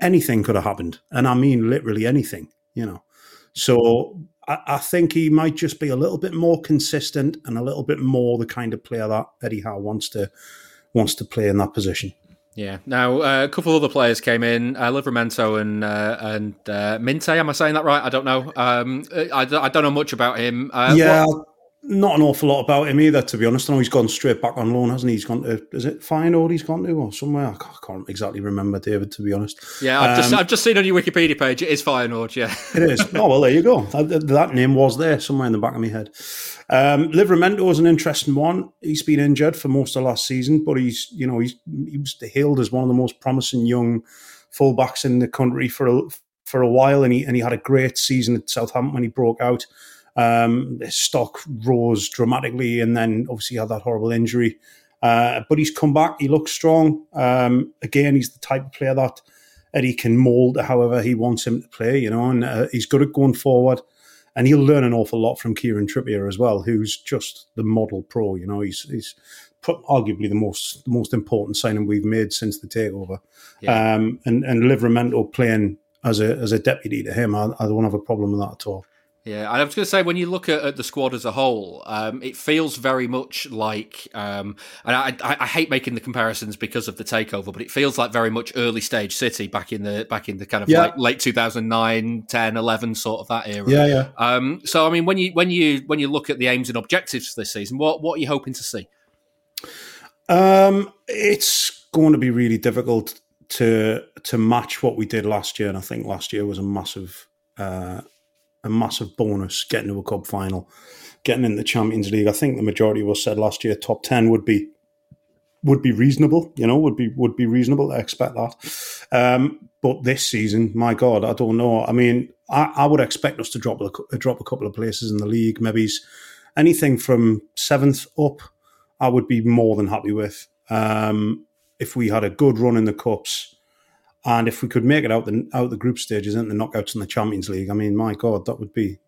anything could have happened, and I mean literally anything, you know. So I think he might just be a little bit more consistent and a little bit more the kind of player that Eddie Howe wants to play in that position. Yeah. Now, a couple other players came in, Livramento and Minte. Am I saying that right? I don't know. I don't know much about him. Not an awful lot about him either, to be honest. I know he's gone straight back on loan, hasn't he? He's gone to, is it Feyenoord he's gone to or somewhere? I can't exactly remember, David, to be honest. Yeah, I've just seen on your Wikipedia page, it is Feyenoord, yeah. It is. Oh, well, there you go. That name was there somewhere in the back of my head. Livramento is an interesting one. He's been injured for most of last season, but he was hailed as one of the most promising young fullbacks in the country for a while, and he had a great season at Southampton when he broke out. His stock rose dramatically, and then obviously had that horrible injury. But he's come back. He looks strong. Again, he's the type of player that Eddie can mould however he wants him to play. And he's good at going forward. And he'll learn an awful lot from Kieran Trippier as well, who's just the model pro. He's arguably the most important signing we've made since the takeover. Yeah. And Livramento playing as a deputy to him, I don't have a problem with that at all. Yeah, and I was going to say, when you look at the squad as a whole, it feels very much like, and I hate making the comparisons because of the takeover, but it feels like very much early stage City back in the kind of late 2009, 10, 11 sort of that era. Yeah, yeah. So I mean, when you look at the aims and objectives for this season, what are you hoping to see? It's going to be really difficult to match what we did last year, and I think last year was a massive bonus, getting to a cup final, getting in the Champions League. I think the majority of us said last year top 10 would be reasonable, would be reasonable to expect that. But this season, my God, I don't know. I mean, I would expect us to drop a couple of places in the league, maybe anything from 7th up, I would be more than happy with. If we had a good run in the Cups, and if we could make it out the group stages and the knockouts in the Champions League, I mean, my God, that would be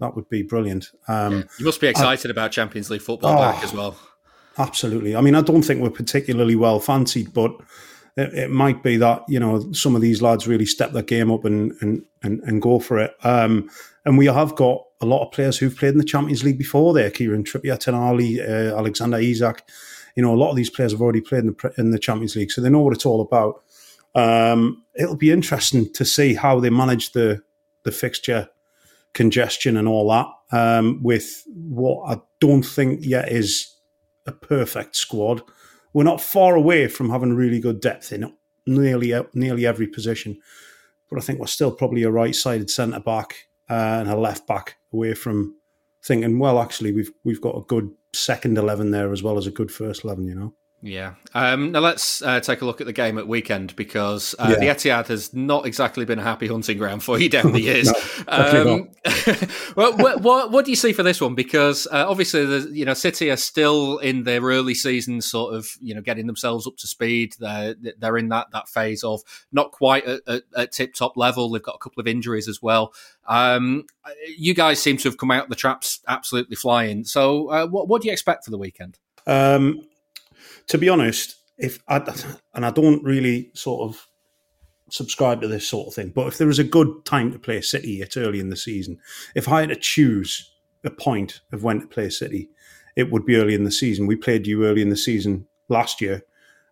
brilliant. You must be excited about Champions League football back as well. Absolutely. I mean, I don't think we're particularly well fancied, but it might be that some of these lads really step their game up and go for it. And we have got a lot of players who've played in the Champions League before there: Kieran Trippier, Tonali, Alexander Isak. A lot of these players have already played in the Champions League, so they know what it's all about. It'll be interesting to see how they manage the fixture congestion and all that, with what I don't think yet is a perfect squad. We're not far away from having really good depth in nearly every position, but I think we're still probably a right-sided centre-back and a left-back away from thinking, well, actually, we've got a good second 11 there as well as a good first 11, Yeah. Now let's take a look at the game at weekend, because the Etihad has not exactly been a happy hunting ground for you down the years. Well, what do you see for this one? Because obviously, City are still in their early season, sort of, getting themselves up to speed. They're in that phase of not quite at tip top level. They've got a couple of injuries as well. You guys seem to have come out the traps absolutely flying. So, what do you expect for the weekend? To be honest, I don't really sort of subscribe to this sort of thing, but if there is a good time to play City, it's early in the season. If I had to choose a point of when to play City, it would be early in the season. We played you early in the season last year,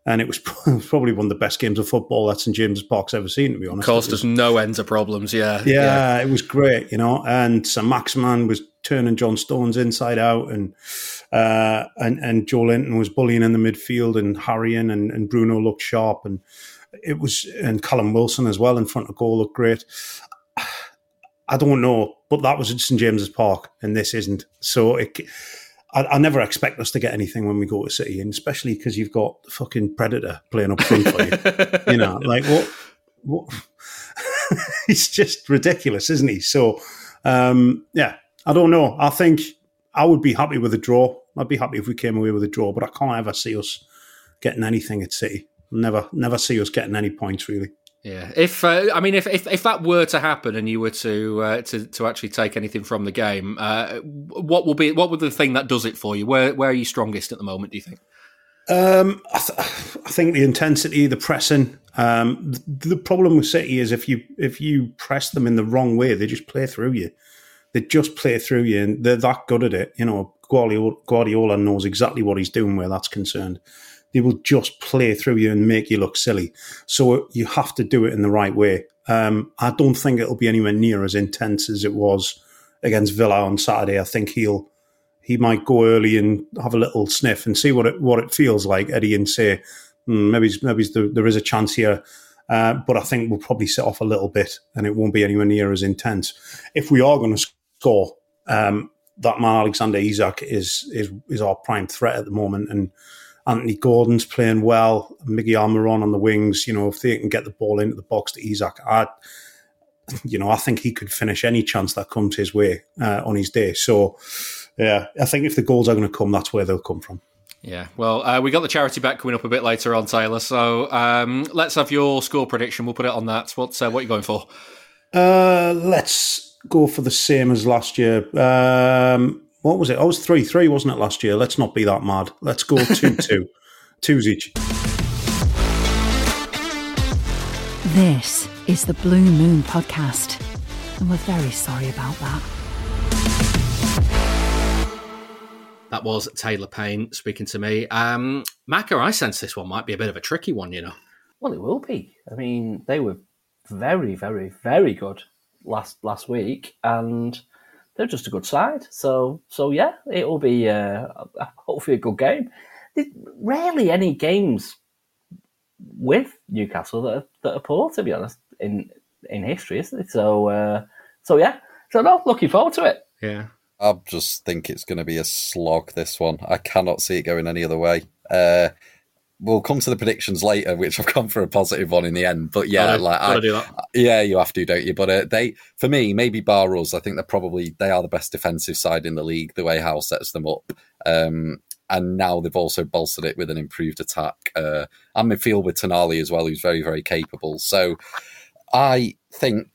and it was probably one of the best games of football that St James's Park's ever seen, to be honest. Caused us no end of problems, yeah. Yeah, it was great, and Sam Maximan was turning John Stones inside out, and Joe Linton was bullying in the midfield and harrying, and Bruno looked sharp, and Callum Wilson as well in front of goal looked great. I don't know, but that was at St James's Park, and this isn't. So I never expect us to get anything when we go to City, and especially because you've got the fucking Predator playing up front for you. What? It's just ridiculous, isn't he? So, I don't know. I think I would be happy with a draw. I'd be happy if we came away with a draw, but I can't ever see us getting anything at City. Never see us getting any points, really. Yeah, if that were to happen and you were to actually take anything from the game, what would the thing that does it for you? Where are you strongest at the moment, do you think? I think the intensity, the pressing. The problem with City is if you press them in the wrong way, they just play through you. They just play through you, and they're that good at it. Guardiola knows exactly what he's doing where that's concerned. they will just play through you and make you look silly. So you have to do it in the right way. I don't think it'll be anywhere near as intense as it was against Villa on Saturday. I think he might go early and have a little sniff and see what it feels like, Eddie, and say, maybe there is a chance here. But I think we'll probably sit off a little bit and it won't be anywhere near as intense. If we are going to score, that man Alexander Isak is our prime threat at the moment, and Anthony Gordon's playing well, Miggy Almiron on the wings. You know, if they can get the ball into the box to Isak, I think he could finish any chance that comes his way on his day. So, yeah, I think if the goals are going to come, that's where they'll come from. Yeah, well, we got the charity bet coming up a bit later on, Taylor. So let's have your score prediction. We'll put it on that. What are you going for? Let's go for the same as last year. What was it? I was 3-3, wasn't it, last year? Let's not be that mad. Let's go 2-2. Twos each. This is the Blue Moon podcast, and we're very sorry about that. That was Taylor Payne speaking to me. Macca, I sense this one might be a bit of a tricky one, you know. Well, it will be. I mean, they were very, very, very good last week, and they're just a good side. So yeah, it will be hopefully a good game. There's rarely any games with Newcastle that are poor, to be honest, in history, isn't it? So yeah. So no, looking forward to it. Yeah. I just think it's going to be a slog, this one. I cannot see it going any other way. We'll come to the predictions later, which I've gone for a positive one in the end. But yeah, you have to, don't you? But they, for me, maybe bar us, I think they are the best defensive side in the league, the way Howe sets them up. And now they've also bolstered it with an improved attack. And midfield with Tonali as well, who's very, very capable. So I think,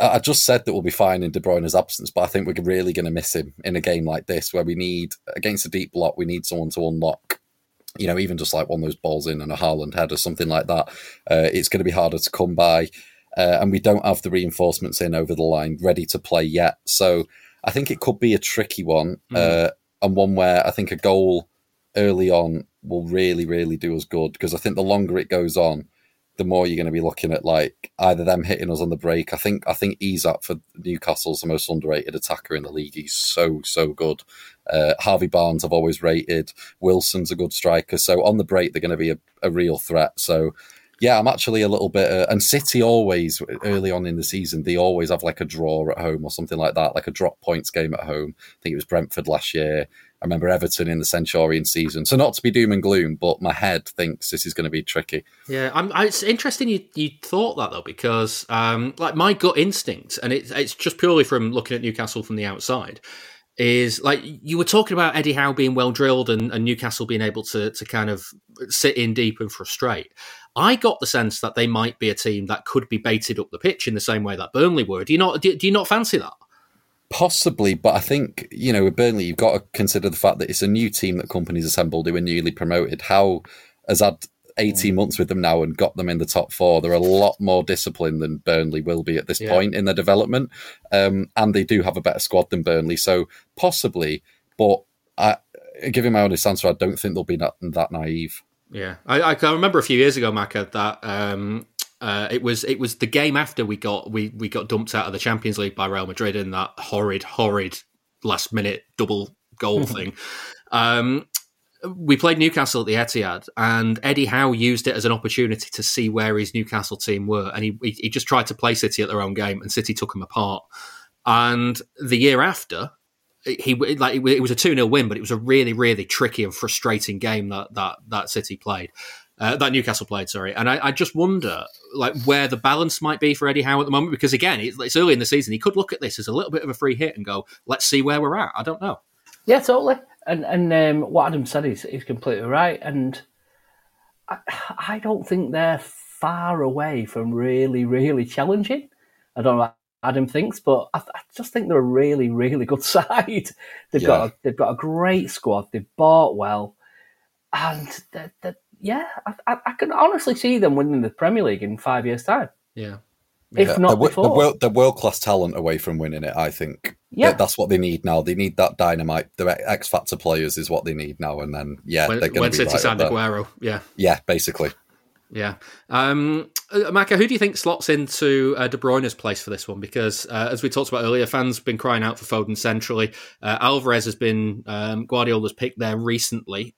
I just said that we'll be fine in De Bruyne's absence, but I think we're really going to miss him in a game like this, where we need, against a deep block, we need someone to unlock, you know, even just like one of those balls in and a Haaland head or something like that. It's going to be harder to come by, and we don't have the reinforcements in over the line ready to play yet. So I think it could be a tricky one, and one where I think a goal early on will really, really do us good, because I think the longer it goes on, the more you're going to be looking at like either them hitting us on the break. I think Isak for Newcastle's the most underrated attacker in the league. He's so good. Harvey Barnes I've always rated. Wilson's a good striker. So on the break, they're going to be a real threat. So yeah, I'm actually a little bit... and City always, early on in the season, they always have like a draw at home or something like that, like a drop points game at home. I think it was Brentford last year. I remember Everton in the Centurion season. So not to be doom and gloom, but my head thinks this is going to be tricky. Yeah, it's interesting you thought that, though, because like my gut instinct, and it's just purely from looking at Newcastle from the outside, is like you were talking about Eddie Howe being well drilled and Newcastle being able to kind of sit in deep and frustrate. I got the sense that they might be a team that could be baited up the pitch in the same way that Burnley were. Do you not fancy that? Possibly, but I think, you know, with Burnley, you've got to consider the fact that it's a new team that companies assembled who were newly promoted. Howe has had 18 months with them now and got them in the top four. They're a lot more disciplined than Burnley will be at this point in their development. And they do have a better squad than Burnley. So possibly, but giving my honest answer, I don't think they'll be that naive. Yeah, I remember a few years ago, Macca, that it was the game after we got dumped out of the Champions League by Real Madrid in that horrid last minute double goal thing. We played Newcastle at the Etihad, and Eddie Howe used it as an opportunity to see where his Newcastle team were, and he just tried to play City at their own game, and City took them apart. And the year after, it was a 2-0 win, but it was a really, really tricky and frustrating game that City played, that Newcastle played, sorry. And I just wonder like where the balance might be for Eddie Howe at the moment, because again, it's early in the season. He could look at this as a little bit of a free hit and go, let's see where we're at. I don't know. Yeah, totally. And what Adam said is completely right. And I don't think they're far away from really, really challenging. I don't know. Adam thinks, but I just think they're a really, really good side. They've got a great squad. They've bought well, and I can honestly see them winning the Premier League in 5 years' time. Yeah, if not before. They're world-class talent away from winning it, I think. Yeah. That's what they need now. They need that dynamite. The X-Factor players is what they need now. And then, they're going to be City signed Aguero, Yeah, basically. Yeah. Maka, who do you think slots into De Bruyne's place for this one? Because as we talked about earlier, fans have been crying out for Foden centrally. Alvarez has been Guardiola's pick there recently.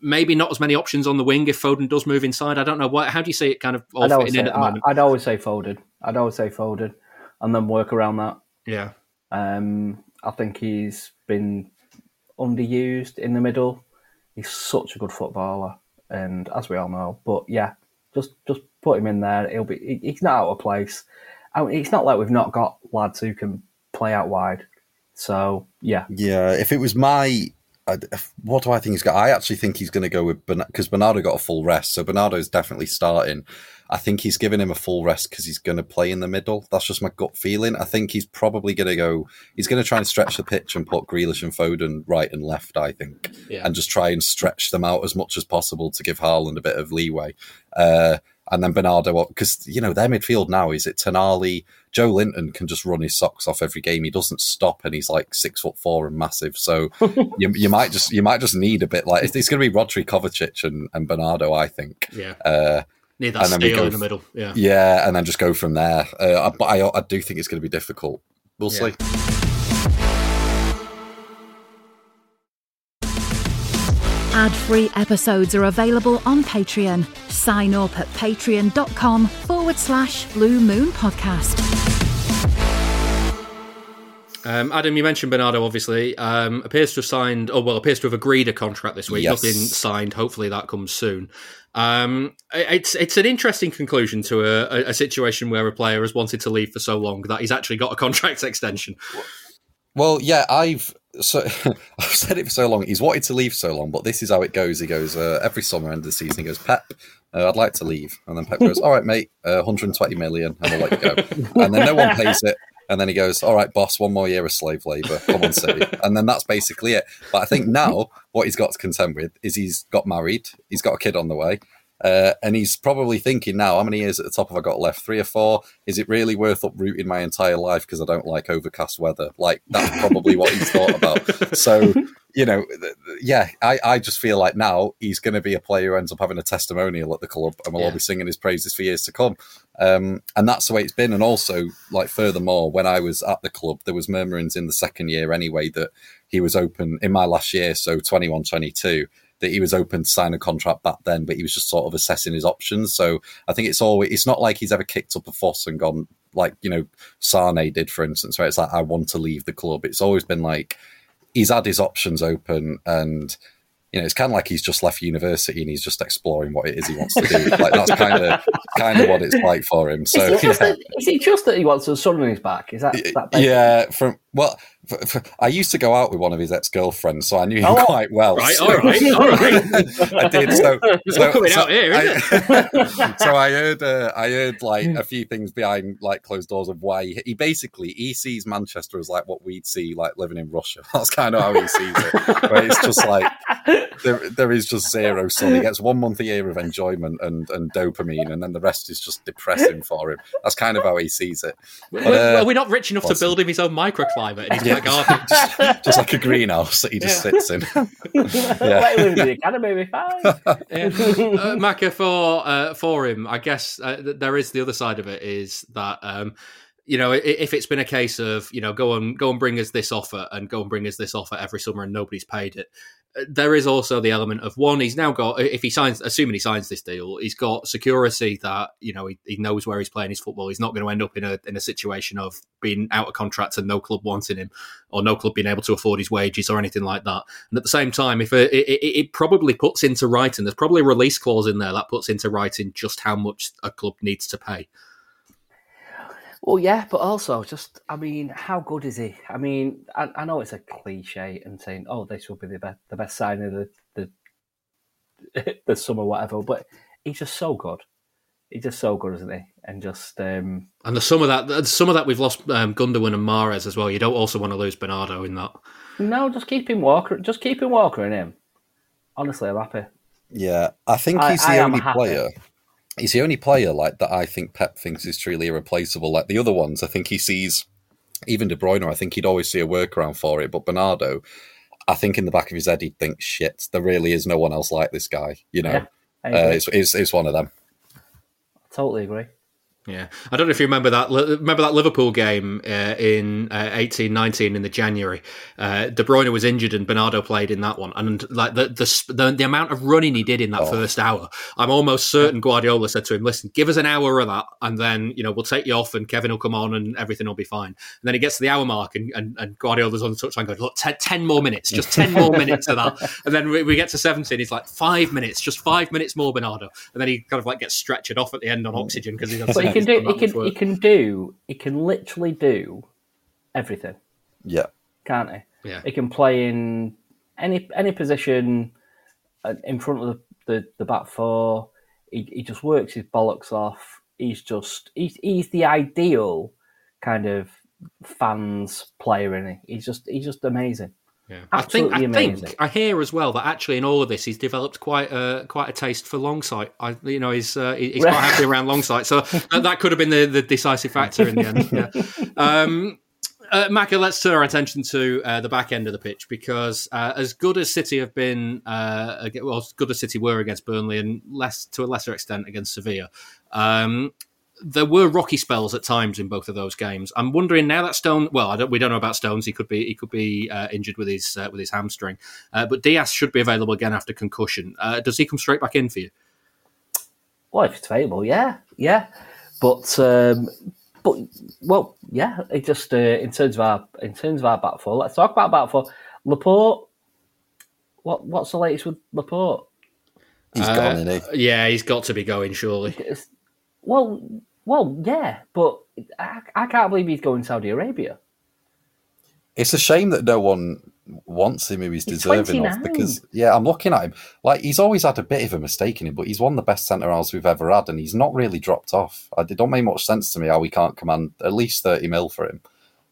Maybe not as many options on the wing if Foden does move inside. I don't know. How do you see it kind of all fitting in at the moment? I'd always say Foden and then work around that. Yeah. I think he's been underused in the middle. He's such a good footballer. And as we all know, but yeah, just put him in there. He's not out of place. I mean, it's not like we've not got lads who can play out wide. So yeah, if it was what do I think he's got? I actually think he's going to go with because Bernardo got a full rest, so Bernardo's definitely starting. I think he's giving him a full rest because he's going to play in the middle. That's just my gut feeling. I think he's probably going to go. He's going to try and stretch the pitch and put Grealish and Foden right and left, I think, and just try and stretch them out as much as possible to give Haaland a bit of leeway. And then Bernardo, because their midfield now is it Tonali, Joe Linton can just run his socks off every game. He doesn't stop, and he's like 6'4" and massive. So you might just need a bit like it's going to be Rodri, Kovacic, and Bernardo. I think need that steel in the middle. Yeah, and then just go from there. But I do think it's going to be difficult. We'll see. Ad-free episodes are available on Patreon. Sign up at patreon.com/Blue Moon Podcast. Adam, you mentioned Bernardo, obviously. Appears to have agreed a contract this week. Yes. Nothing signed. Hopefully that comes soon. It's an interesting conclusion to a situation where a player has wanted to leave for so long that he's actually got a contract extension. Well, yeah, I've said it for so long. He's wanted to leave so long, but this is how it goes. He goes every summer, end of the season, he goes, Pep, I'd like to leave. And then Pep goes, all right, mate, 120 million, and I'll let you go. And then no one pays it. And then he goes, all right, boss, one more year of slave labour. Come on, City. And then that's basically it. But I think now what he's got to contend with is he's got married. He's got a kid on the way. And he's probably thinking now, how many years at the top have I got left? 3 or 4? Is it really worth uprooting my entire life because I don't like overcast weather? Like, that's probably what he's thought about. So, I just feel like now he's going to be a player who ends up having a testimonial at the club and we'll all be singing his praises for years to come. And that's the way it's been. And also, like, furthermore, when I was at the club, there was murmurings in the second year anyway that he was open in my last year, so 21-22, that he was open to sign a contract back then, but he was just sort of assessing his options. So I think it's not like he's ever kicked up a fuss and gone like, Sane did, for instance, where it's like, I want to leave the club. It's always been like, he's had his options open and, it's kind of like he's just left university and he's just exploring what it is he wants to do. Like that's kind of what it's like for him. So is it just that he wants a son on his back? Is that basic? Yeah? I used to go out with one of his ex-girlfriends, so I knew him quite well. Right, so. All right. I did. So coming out here, isn't it? So I heard like a few things behind like closed doors of why he basically sees Manchester as like what we'd see like living in Russia. That's kind of how he sees it. Where it's just like. There is just zero sun. He gets 1 month a year of enjoyment and dopamine, and then the rest is just depressing for him. That's kind of how he sees it. But, are we not rich enough to build him his own microclimate in his back garden? Just like a greenhouse that he just sits in. Let him in the academy, be fine. Maka, for him, I guess there is the other side of it is that... if it's been a case of, go and bring us this offer and go and bring us this offer every summer and nobody's paid it. There is also the element of one, he's now got, assuming he signs this deal, he's got security that, he knows where he's playing his football. He's not going to end up in a situation of being out of contract and no club wanting him or no club being able to afford his wages or anything like that. And at the same time, if it probably puts into writing, there's probably a release clause in there that puts into writing just how much a club needs to pay. Well, yeah, but also just, how good is he? I know it's a cliche and saying, oh, this will be the best signing of the summer, whatever, but he's just so good. He's just so good, isn't he? And just and the summer that we've lost Gundogan and Mahrez as well. You don't also want to lose Bernardo in that. No, just keeping Walker. Just keeping Walker in him. Honestly, I'm happy. Yeah, I think he's the only player. he's the only player like that I think Pep thinks is truly irreplaceable. Like the other ones, I think he sees, even De Bruyne, I think he'd always see a workaround for it. But Bernardo, I think in the back of his head, he'd think, shit, there really is no one else like this guy. You know, yeah, it's one of them. I totally agree. Yeah, I don't know if you remember that. Remember that Liverpool game in 18-19 in the January. De Bruyne was injured and Bernardo played in that one. And like the amount of running he did in that first hour, I'm almost certain Guardiola said to him, "Listen, give us an hour of that, and then you know we'll take you off, and Kevin will come on, and everything will be fine." And then it gets to the hour mark, and Guardiola's on the touchline going, "Look, 10 more minutes, just 10 more minutes of that." And then we get to 17. He's like, 5 minutes, just 5 minutes more, Bernardo. And then he kind of like gets stretchered off at the end on oxygen because he's on. He can literally do everything. Yeah, can't he? Yeah, he can play in any position in front of the back four. He just works his bollocks off. He's the ideal kind of fans player, isn't he? He's just amazing. Yeah. I think I hear as well that actually in all of this he's developed quite a taste for long sight. He's quite happy around long sight, so that could have been the decisive factor in the end. Yeah. Maka, let's turn our attention to the back end of the pitch because as good as City have been, as good as City were against Burnley and less to a lesser extent against Sevilla. There were rocky spells at times in both of those games. I'm wondering now that Stone. Well, we don't know about Stones. He could be injured with his hamstring. But Diaz should be available again after concussion. Does he come straight back in for you? Well, if it's available, yeah. But yeah. It just in terms of our back four. Let's talk about back four. Laporte. What's the latest with Laporte? He's gone, isn't he? Yeah, he's got to be going. Surely. Well, yeah, but I can't believe he's going to Saudi Arabia. It's a shame that no one wants him who he's deserving of because, yeah, I'm looking at him. Like, he's always had a bit of a mistake in him, but he's one of the best centre-halves we've ever had, and he's not really dropped off. It don't make much sense to me how we can't command at least 30 mil for him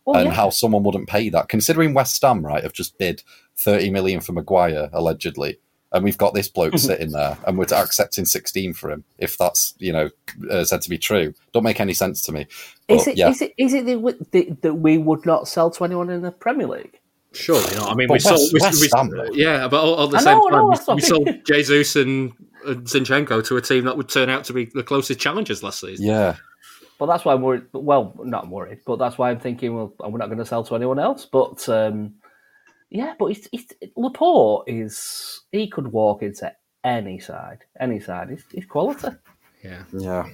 how someone wouldn't pay that. Considering West Ham, right, have just bid 30 million for Maguire, allegedly, and we've got this bloke sitting there, and we're accepting 16 for him. If that's said to be true, don't make any sense to me. But, is it that we would not sell to anyone in the Premier League? Surely not. I mean, we sold Jesus and Zinchenko to a team that would turn out to be the closest challengers last season. Yeah, but that's why I'm worried. Well, not worried, but that's why I'm thinking. Well, we're not going to sell to anyone else, but. Yeah, but Laporte he could walk into any side. He's quality. Yeah.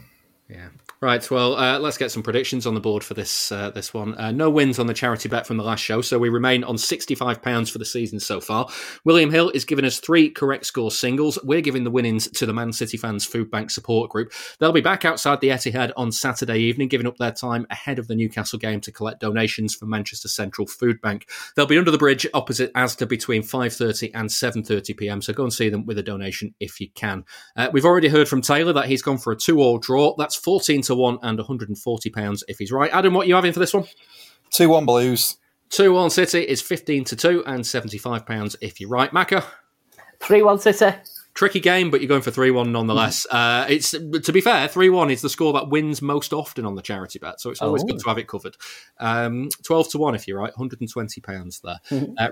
Right. Well, let's get some predictions on the board for this one. No wins on the charity bet from the last show, so we remain on £65 for the season so far. William Hill is giving us 3 correct score singles. We're giving the winnings to the Man City Fans Food Bank Support Group. They'll be back outside the Etihad on Saturday evening, giving up their time ahead of the Newcastle game to collect donations from Manchester Central Food Bank. They'll be under the bridge opposite Asda between 5:30 and 7:30 p.m. So go and see them with a donation if you can. We've already heard from Taylor that he's gone for a 2-2 draw. That's 14 to 1 and £140 if he's right. Adam, what are you having for this one? 2-1 Blues. 2-1 City is 15 to 2 and £75 if you're right. Macca? 3-1 City. Tricky game, but you're going for 3-1 nonetheless. It's to be fair, 3-1 is the score that wins most often on the charity bet, so it's always good to have it covered. 12 to 1 if you're right, £120 there.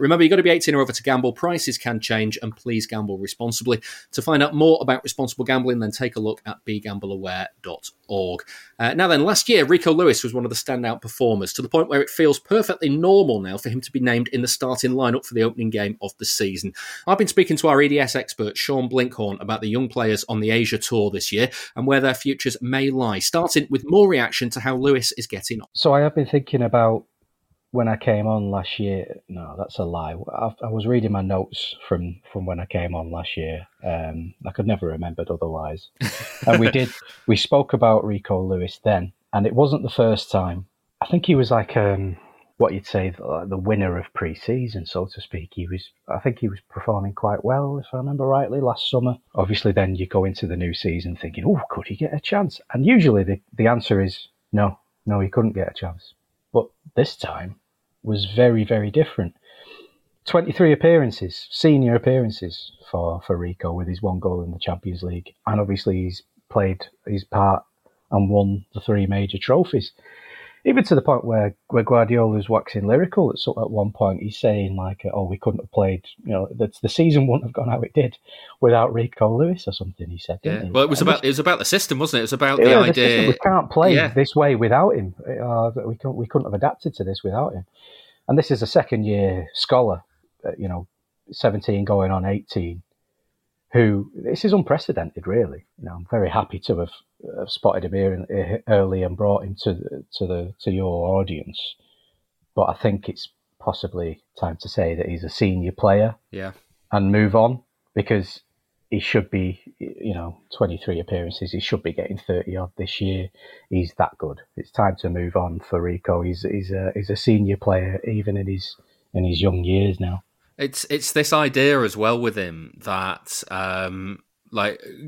Remember, you've got to be 18 or over to gamble. Prices can change, and please gamble responsibly. To find out more about responsible gambling, then take a look at begambleaware.org. Now then, last year, Rico Lewis was one of the standout performers to the point where it feels perfectly normal now for him to be named in the starting lineup for the opening game of the season. I've been speaking to our EDS expert, Sean Blinkhorn, about the young players on the Asia tour this year and where their futures may lie, starting with more reaction to how Lewis is getting on. So I have been thinking about when I came on last year. No, that's a lie. I was reading my notes from when I came on last year. I could never remembered otherwise. And we spoke about Rico Lewis then, and it wasn't the first time. I think he was like what you'd say, the winner of pre-season, so to speak. I think he was performing quite well, if I remember rightly, last summer. Obviously, then you go into the new season thinking, oh, could he get a chance? And usually the answer is no, he couldn't get a chance. But this time was very, very different. 23 appearances, senior appearances for Rico with his one goal in the Champions League. And obviously he's played his part and won the three major trophies. Even to the point where Guardiola's waxing lyrical at one point. He's saying, like, oh, we couldn't have played, you know, the season wouldn't have gone how it did without Rico Lewis or something, he said. Yeah. He? Well, it was about the system, wasn't it? It was about the idea. System. We can't play this way without him. We couldn't have adapted to this without him. And this is a second-year scholar, 17 going on 18, who, this is unprecedented, really. You know, I'm very happy to have spotted him here early and brought him to your audience. But I think it's possibly time to say that he's a senior player and move on, because he should be, 23 appearances. He should be getting 30-odd this year. He's that good. It's time to move on for Rico. He's a senior player, even in his young years now. It's this idea as well with him that,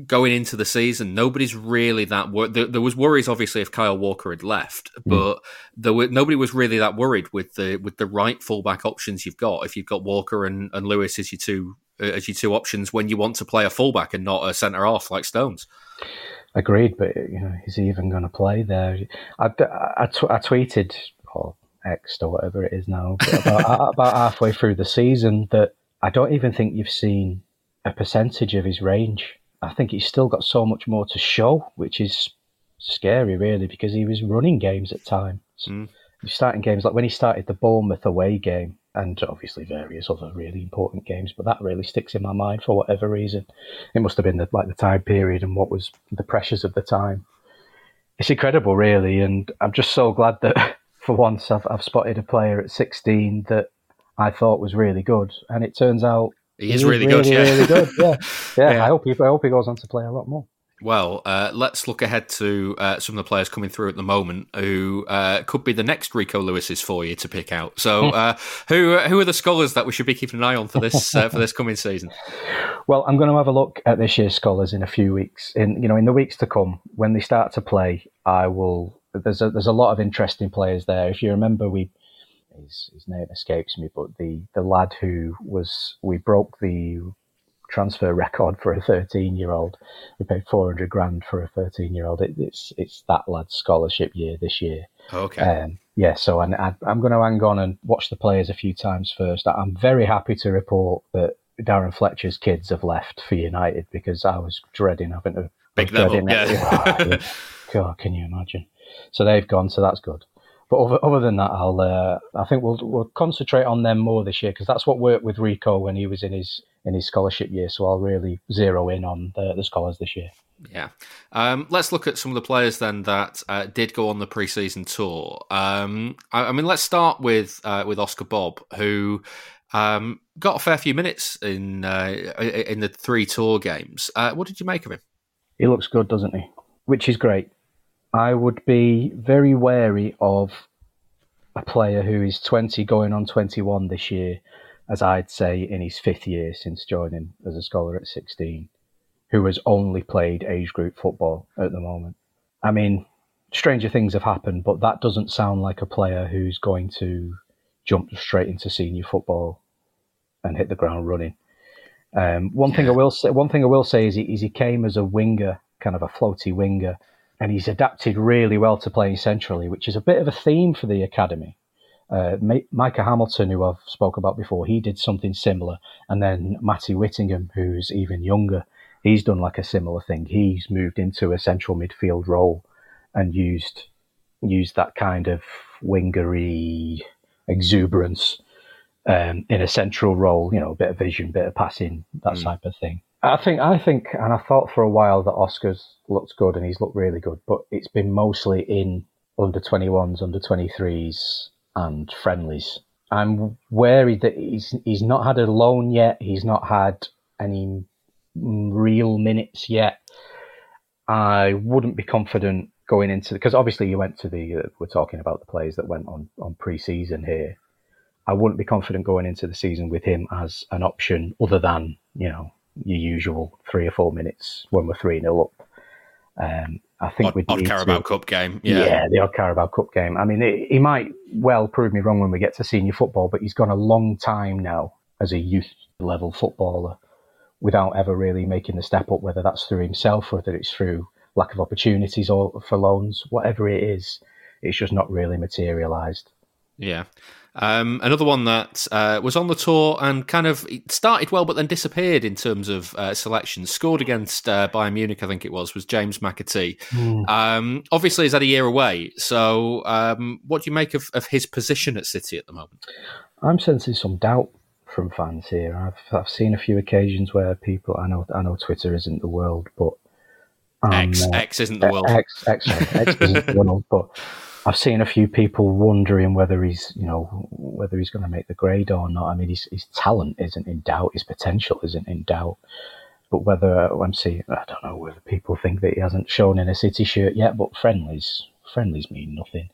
going into the season, nobody's really that worried. There was worries, obviously, if Kyle Walker had left, but nobody was really that worried with the right fullback options you've got. If you've got Walker and Lewis as your two options when you want to play a fullback and not a centre off like Stones. Agreed, but is he even going to play there? I tweeted. Oh, X or whatever it is now, about halfway through the season, that I don't even think you've seen a percentage of his range. I think he's still got so much more to show, which is scary, really, because he was running games at times. Mm. He's starting games, like when he started the Bournemouth away game, and obviously various other really important games, but that really sticks in my mind for whatever reason. It must have been the time period and what was the pressures of the time. It's incredible, really, and I'm just so glad that for once, I've spotted a player at 16 that I thought was really good, and it turns out he is really good. Yeah. I hope he goes on to play a lot more. Well, let's look ahead to some of the players coming through at the moment who could be the next Rico Lewis's for you to pick out. So, who are the scholars that we should be keeping an eye on for this coming season? Well, I'm going to have a look at this year's scholars in a few weeks. In the weeks to come, when they start to play, I will. There's a lot of interesting players there. If you remember, his name escapes me, but the lad we broke the transfer record for a 13-year-old. We paid $400,000 for a 13-year-old. It's that lad's scholarship year this year. Okay. So I'm going to hang on and watch the players a few times first. I'm very happy to report that Darren Fletcher's kids have left for United, because I was dreading having to pick them up. Yeah. God, can you imagine? So they've gone, so that's good. But other than that, I think we'll concentrate on them more this year, because that's what worked with Rico when he was in his scholarship year. So I'll really zero in on the scholars this year. Yeah. Let's look at some of the players then that did go on the pre-season tour. Let's start with Oscar Bob, who got a fair few minutes in the three tour games. What did you make of him? He looks good, doesn't he? Which is great. I would be very wary of a player who is 20 going on 21 this year, as I'd say in his fifth year since joining as a scholar at 16, who has only played age group football at the moment. I mean, stranger things have happened, but that doesn't sound like a player who's going to jump straight into senior football and hit the ground running. One thing I will say is he came as a winger, kind of a floaty winger, and he's adapted really well to playing centrally, which is a bit of a theme for the academy. Micah Hamilton, who I've spoke about before, he did something similar. And then Matty Whittingham, who's even younger, he's done like a similar thing. He's moved into a central midfield role and used that kind of wingery exuberance in a central role, a bit of vision, bit of passing, that type of thing. I think, and I thought for a while that Oscar's looked good and he's looked really good, but it's been mostly in under 21s, under 23s and friendlies. I'm wary that he's not had a loan yet. He's not had any real minutes yet. I wouldn't be confident going into, because obviously you went to we're talking about the players that went on pre-season here. I wouldn't be confident going into the season with him as an option other than, your usual 3 or 4 minutes when we're 3-0 up. I think we'd need Carabao Cup game. Yeah, the odd Carabao Cup game. I mean, he might well prove me wrong when we get to senior football, but he's gone a long time now as a youth-level footballer without ever really making the step up, whether that's through himself, whether it's through lack of opportunities or for loans, whatever it is, it's just not really materialised. Yeah. Another one that was on the tour and kind of started well but then disappeared in terms of selection, scored against Bayern Munich, I think it was James McAtee. Obviously he's had a year away, so what do you make of his position at City at the moment? I'm sensing some doubt from fans here. I've seen a few occasions where people, I know Twitter isn't the world, but X isn't the world. X isn't the world, but I've seen a few people wondering whether he's going to make the grade or not. I mean, his talent isn't in doubt, his potential isn't in doubt, but I don't know whether people think that he hasn't shown in a City shirt yet. But friendlies mean nothing.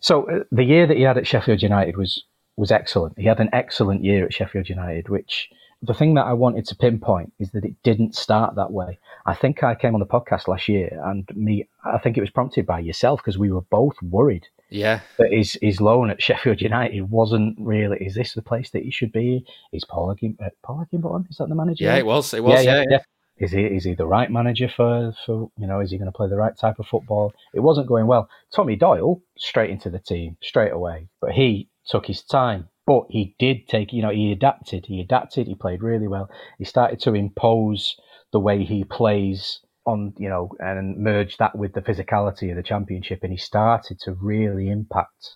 So the year that he had at Sheffield United was excellent. He had an excellent year at Sheffield United, which the thing that I wanted to pinpoint is that it didn't start that way. I think I came on the podcast last year and I think it was prompted by yourself because we were both worried that his loan at Sheffield United wasn't really, is this the place that he should be? Is Paul Higginbottom, is that the manager? Yeah, it was. Yeah. Is he the right manager for is he going to play the right type of football? It wasn't going well. Tommy Doyle, straight into the team, straight away. But he took his time. But he did take, he adapted. He played really well. He started to impose the way he plays on, and merge that with the physicality of the Championship. And he started to really impact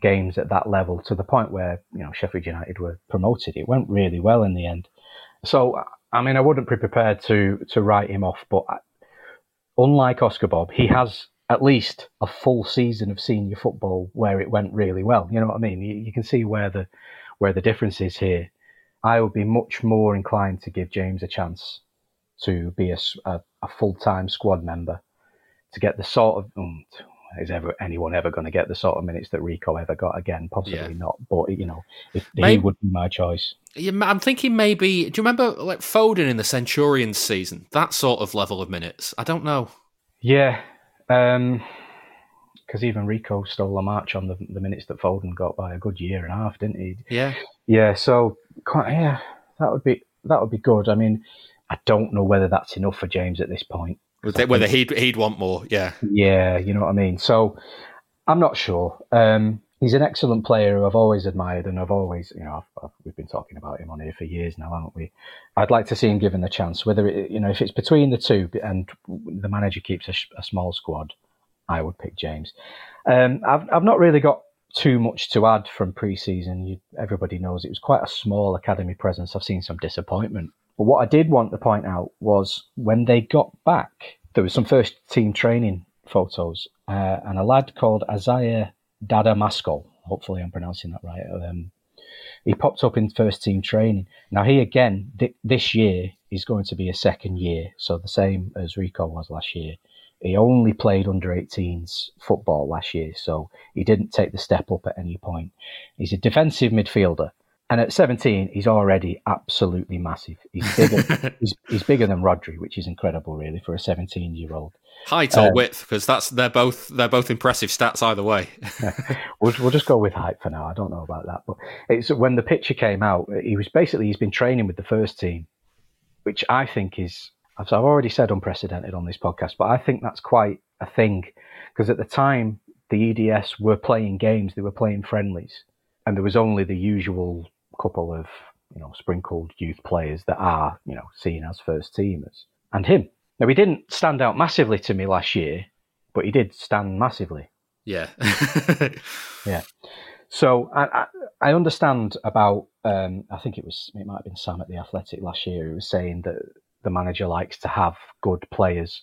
games at that level to the point where, Sheffield United were promoted. It went really well in the end. So, I mean, I wouldn't be prepared to write him off. But unlike Oscar Bob, he has at least a full season of senior football where it went really well. You know what I mean? You can see where the difference is here. I would be much more inclined to give James a chance to be a full-time squad member, to get the sort of... Is anyone ever going to get the sort of minutes that Rico ever got again? Possibly not. But, he would be my choice. Yeah, I'm thinking maybe... Do you remember Foden in the Centurions season? That sort of level of minutes. I don't know. Yeah. Because even Rico stole a march on the minutes that Foden got by a good year and a half, didn't he? Yeah, yeah. So that would be good. I mean, I don't know whether that's enough for James at this point. Whether he'd want more, yeah. You know what I mean. So I'm not sure. He's an excellent player who I've always admired, and I've always, we've been talking about him on here for years now, haven't we? I'd like to see him given the chance. Whether it, if it's between the two and the manager keeps a small squad, I would pick James. I've not really got too much to add from pre-season. Everybody knows it was quite a small academy presence. I've seen some disappointment. But what I did want to point out was when they got back, there was some first team training photos, and a lad called Isaiah Dadamasco, hopefully I'm pronouncing that right, he popped up in first team training. Now he again, this year is going to be a second year, so the same as Rico was last year. He only played under 18s football last year, so he didn't take the step up at any point. He's a defensive midfielder, and at 17 he's already absolutely massive. He's bigger, he's bigger than Rodri, which is incredible really for a 17-year-old. Height or width, because they're both impressive stats either way. we'll just go with height for now. I don't know about that, but it's when the picture came out, he's been training with the first team, which I think is, as I've already said, unprecedented on this podcast. But I think that's quite a thing, because at the time the EDS were playing games, they were playing friendlies, and there was only the usual couple of sprinkled youth players that are seen as first teamers, and him. Now, he didn't stand out massively to me last year, but he did stand massively. Yeah. Yeah. So I understand about, I think it might have been Sam at The Athletic last year who was saying that the manager likes to have good players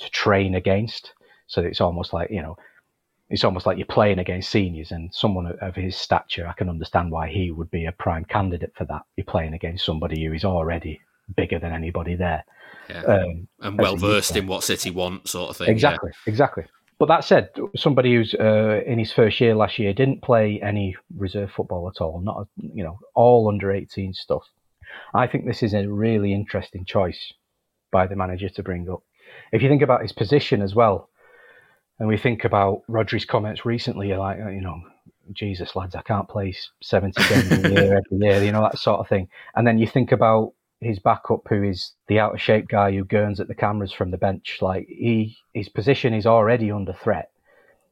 to train against. So it's almost like you're playing against seniors, and someone of his stature, I can understand why he would be a prime candidate for that. You're playing against somebody who is already bigger than anybody there. Yeah. And well versed in what City want, sort of thing. Exactly. But that said, somebody who's in his first year last year didn't play any reserve football at all. Not all under 18 stuff. I think this is a really interesting choice by the manager to bring up. If you think about his position as well, and we think about Rodri's comments recently, like Jesus lads, I can't play 70 games a year every year, that sort of thing. And then you think about his backup, who is the out of shape guy who gurns at the cameras from the bench, like his position is already under threat.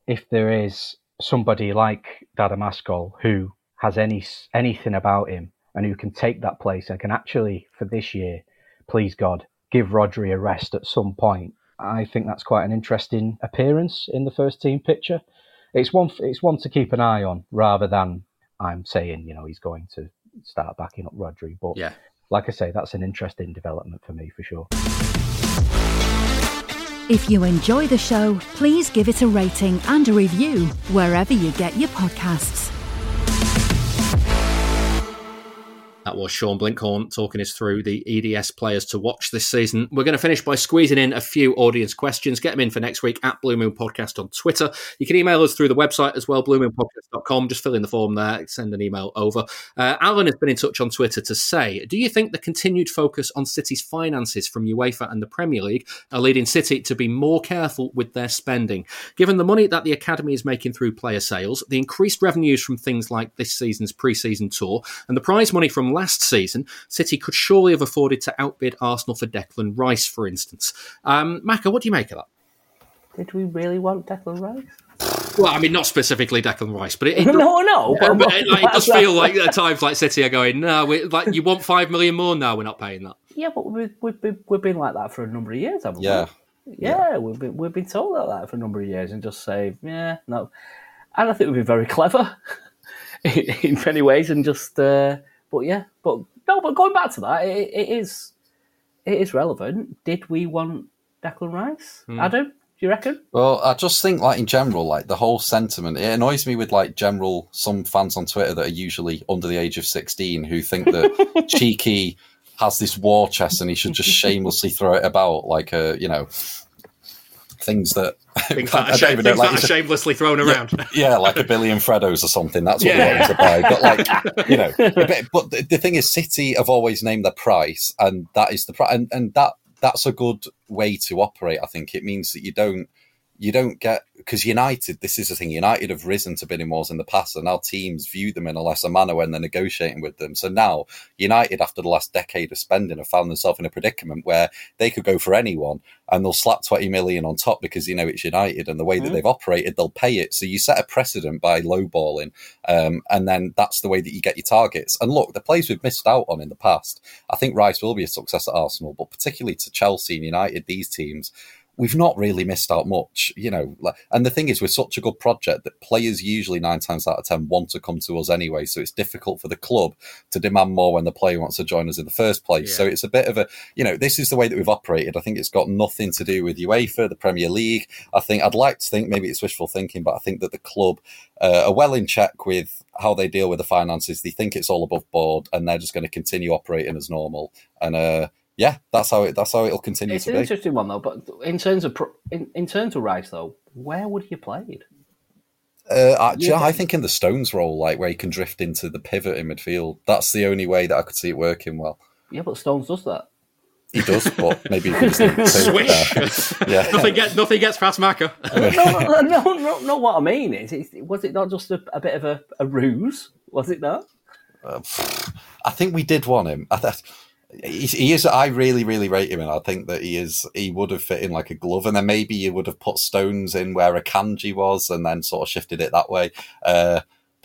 If there is somebody like Dada Maskol who has anything about him and who can take that place and can actually, for this year, please God, give Rodri a rest at some point, I think that's quite an interesting appearance in the first team picture. It's one to keep an eye on, rather than I'm saying, he's going to start backing up Rodri. But yeah, like I say, that's an interesting development for me, for sure. If you enjoy the show, please give it a rating and a review wherever you get your podcasts. That was Sean Blinkhorn talking us through the EDS players to watch this season. We're going to finish by squeezing in a few audience questions. Get them in for next week at Blue Moon Podcast on Twitter. You can email us through the website as well, bluemoonpodcast.com. Just fill in the form there, send an email over. Alan has been in touch on Twitter to say, do you think the continued focus on City's finances from UEFA and the Premier League are leading City to be more careful with their spending? Given the money that the academy is making through player sales, the increased revenues from things like this season's pre-season tour, and the prize money from last season, City could surely have afforded to outbid Arsenal for Declan Rice, for instance. Maka, what do you make of that? Did we really want Declan Rice? Well, I mean, not specifically Declan Rice, but no. Yeah, but it does feel like at times like City are going, no, you want 5 million more? No, we're not paying that. Yeah, but we've been like that for a number of years, haven't we? Yeah, we've been told like that for a number of years, and just say, yeah, no. And I think we've been very clever in many ways, and just. But going back to that, it is relevant. Did we want Declan Rice? Adam, do you reckon? Well, I just think like in general, like the whole sentiment, it annoys me with like general, some fans on Twitter that are usually under the age of 16 who think that Cheeky has this war chest and he should just shamelessly throw it about like things that are shamelessly thrown around. Yeah, like a billion Freddos or something. That's what we wanted to buy. But like, but the thing is, City have always named their price, and that is the price, and that's a good way to operate. I think it means that you don't get, because United, this is the thing, United have risen to bidding wars in the past, and now teams view them in a lesser manner when they're negotiating with them. So now United, after the last decade of spending, have found themselves in a predicament where they could go for anyone and they'll slap 20 million on top because, it's United, and the way that they've operated, they'll pay it. So you set a precedent by lowballing, and then that's the way that you get your targets. And look, the players we've missed out on in the past, I think Rice will be a success at Arsenal, but particularly to Chelsea and United, these teams, we've not really missed out much, And the thing is, we're such a good project that players usually 9 times out of 10 want to come to us anyway. So it's difficult for the club to demand more when the player wants to join us in the first place. Yeah. So it's a bit of a, this is the way that we've operated. I think it's got nothing to do with UEFA, the Premier League. I think I'd like to think maybe it's wishful thinking, but I think that the club are well in check with how they deal with the finances. They think it's all above board, and they're just going to continue operating as normal. And yeah, that's how it'll continue to be. It's an interesting one, though. But in terms of Rice, though, where would he played? I think in the Stones role, like where he can drift into the pivot in midfield. That's the only way that I could see it working well. Yeah, but Stones does that. He does, but maybe he doesn't. Swish. Yeah. Nothing gets past Maka. No. What I mean is, was it not just a bit of a ruse? Was it not? I think we did want him. He is. I really, really rate him, and I think that he is. He would have fit in like a glove, and then maybe you would have put Stones in where Akanji was, and then sort of shifted it that way. But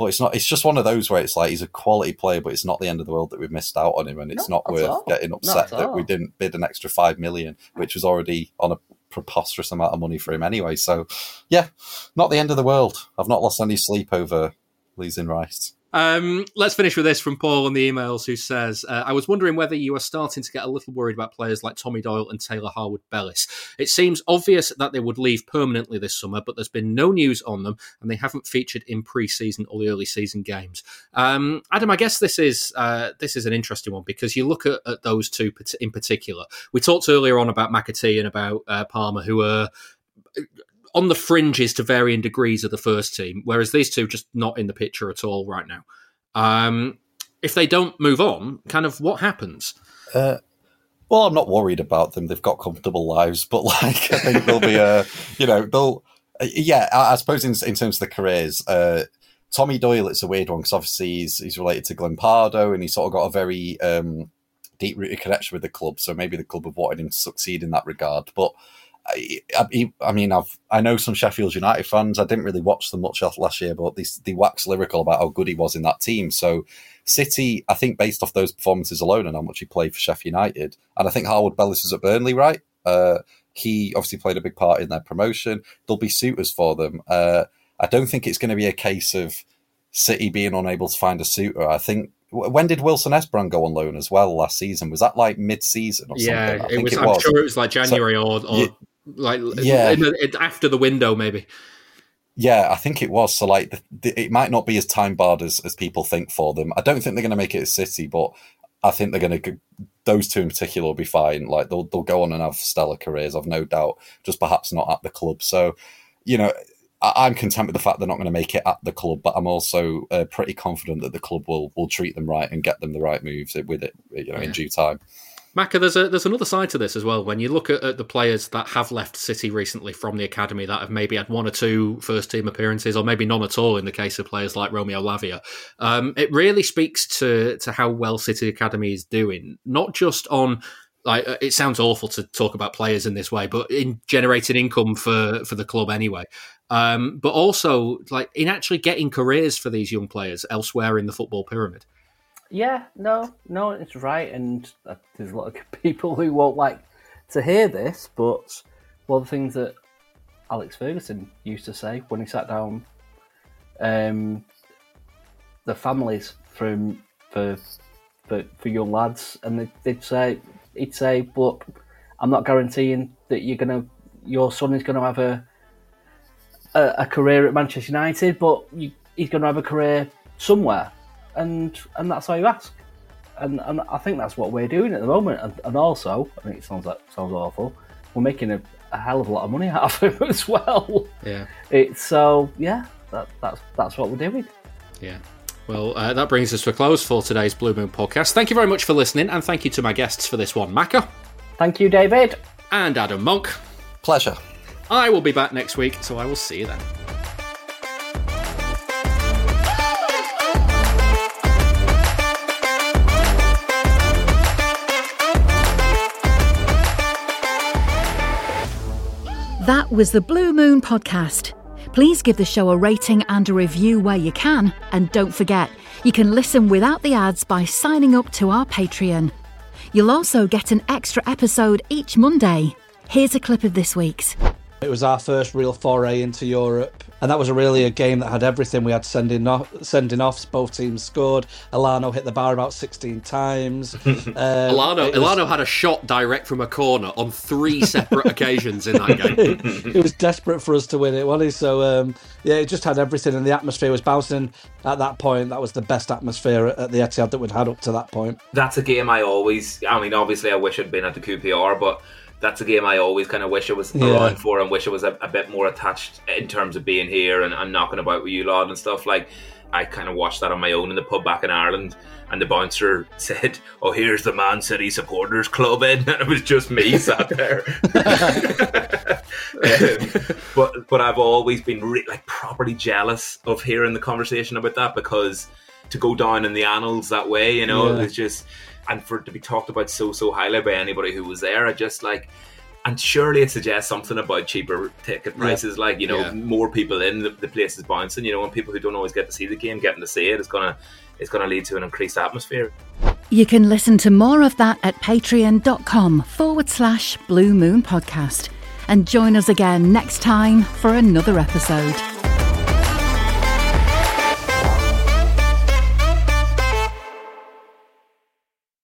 it's not. It's just one of those where it's like he's a quality player, but it's not the end of the world that we've missed out on him, and it's not worth getting upset that we didn't bid an extra 5 million, which was already on a preposterous amount of money for him anyway. So, yeah, not the end of the world. I've not lost any sleep over losing Rice. Let's finish with this from Paul on the emails, who says, I was wondering whether you are starting to get a little worried about players like Tommy Doyle and Taylor Harwood-Bellis. It seems obvious that they would leave permanently this summer, but there's been no news on them, and they haven't featured in pre-season or the early season games. Adam, I guess this is an interesting one, because you look at those two in particular. We talked earlier on about McAtee and about Palmer, who are on the fringes to varying degrees of the first team, whereas these two just not in the picture at all right now. If they don't move on, kind of what happens? Well, I'm not worried about them. They've got comfortable lives, but like I think they'll be, I suppose in terms of the careers, Tommy Doyle, it's a weird one because obviously he's related to Glenn Pardo, and he's sort of got a very deep-rooted connection with the club, so maybe the club have wanted him to succeed in that regard. But I know some Sheffield United fans. I didn't really watch them much last year, but they waxed lyrical about how good he was in that team. So City, I think, based off those performances alone and how much he played for Sheffield United, and I think Harwood Bellis was at Burnley, right? He obviously played a big part in their promotion. There'll be suitors for them. I don't think it's going to be a case of City being unable to find a suitor. I think, when did Wilson Espran go on loan as well last season? Was that like mid-season or something? Yeah, I'm sure it was like January after the window maybe. Yeah, I think it was. So like, it might not be as time-barred as people think for them. I don't think they're going to make it as City, but I think they're going to... Those two in particular will be fine. Like they'll go on and have stellar careers, I've no doubt, just perhaps not at the club. So, you know, I'm content with the fact they're not going to make it at the club, but I'm also pretty confident that the club will treat them right and get them the right moves with it, you know, in due time. Maka, there's another side to this as well. When you look at the players that have left City recently from the academy that have maybe had one or two first-team appearances or maybe none at all in the case of players like Romeo Lavia, it really speaks to how well City Academy is doing, not just on... Like, it sounds awful to talk about players in this way, but in generating income for the club anyway. But also like in actually getting careers for these young players elsewhere in the football pyramid. Yeah, no, it's right. And there's a lot of people who won't like to hear this, but one of the things that Alex Ferguson used to say when he sat down the families for young lads, and they'd say... He'd say, "But I'm not guaranteeing that your son is gonna have a career at Manchester United, but he's gonna have a career somewhere, and that's all you ask." And I think that's what we're doing at the moment. And also, I mean, it sounds awful. We're making a hell of a lot of money out of him as well. Yeah. That's what we're doing. Yeah. Well, that brings us to a close for today's Blue Moon podcast. Thank you very much for listening, and thank you to my guests for this one. Maka. Thank you, David. And Adam Monk. Pleasure. I will be back next week, so I will see you then. That was the Blue Moon podcast. Please give the show a rating and a review where you can. And don't forget, you can listen without the ads by signing up to our Patreon. You'll also get an extra episode each Monday. Here's a clip of this week's. It was our first real foray into Europe, and that was really a game that had everything. We had sending offs, both teams scored. Elano hit the bar about 16 times. Elano had a shot direct from a corner on 3 separate occasions in that game. It was desperate for us to win it, wasn't he? So, it just had everything, and the atmosphere was bouncing at that point. That was the best atmosphere at the Etihad that we'd had up to that point. That's a game obviously I wish I'd been at the QPR, but... That's a game I always kind of wish I was along for, and wish I was a bit more attached in terms of being here and knocking about with you lot and stuff. Like, I kind of watched that on my own in the pub back in Ireland, and the bouncer said, "Oh, here's the Man City supporters club in," and it was just me sat there. But I've always been properly jealous of hearing the conversation about that, because to go down in the annals that way, you know, it's just. And for it to be talked about so highly by anybody who was there, I just and surely it suggests something about cheaper ticket prices, more people in the place is bouncing, and people who don't always get to see the game getting to see it, it's gonna lead to an increased atmosphere. You can listen to more of that at patreon.com/Blue Moon Podcast, and join us again next time for another episode.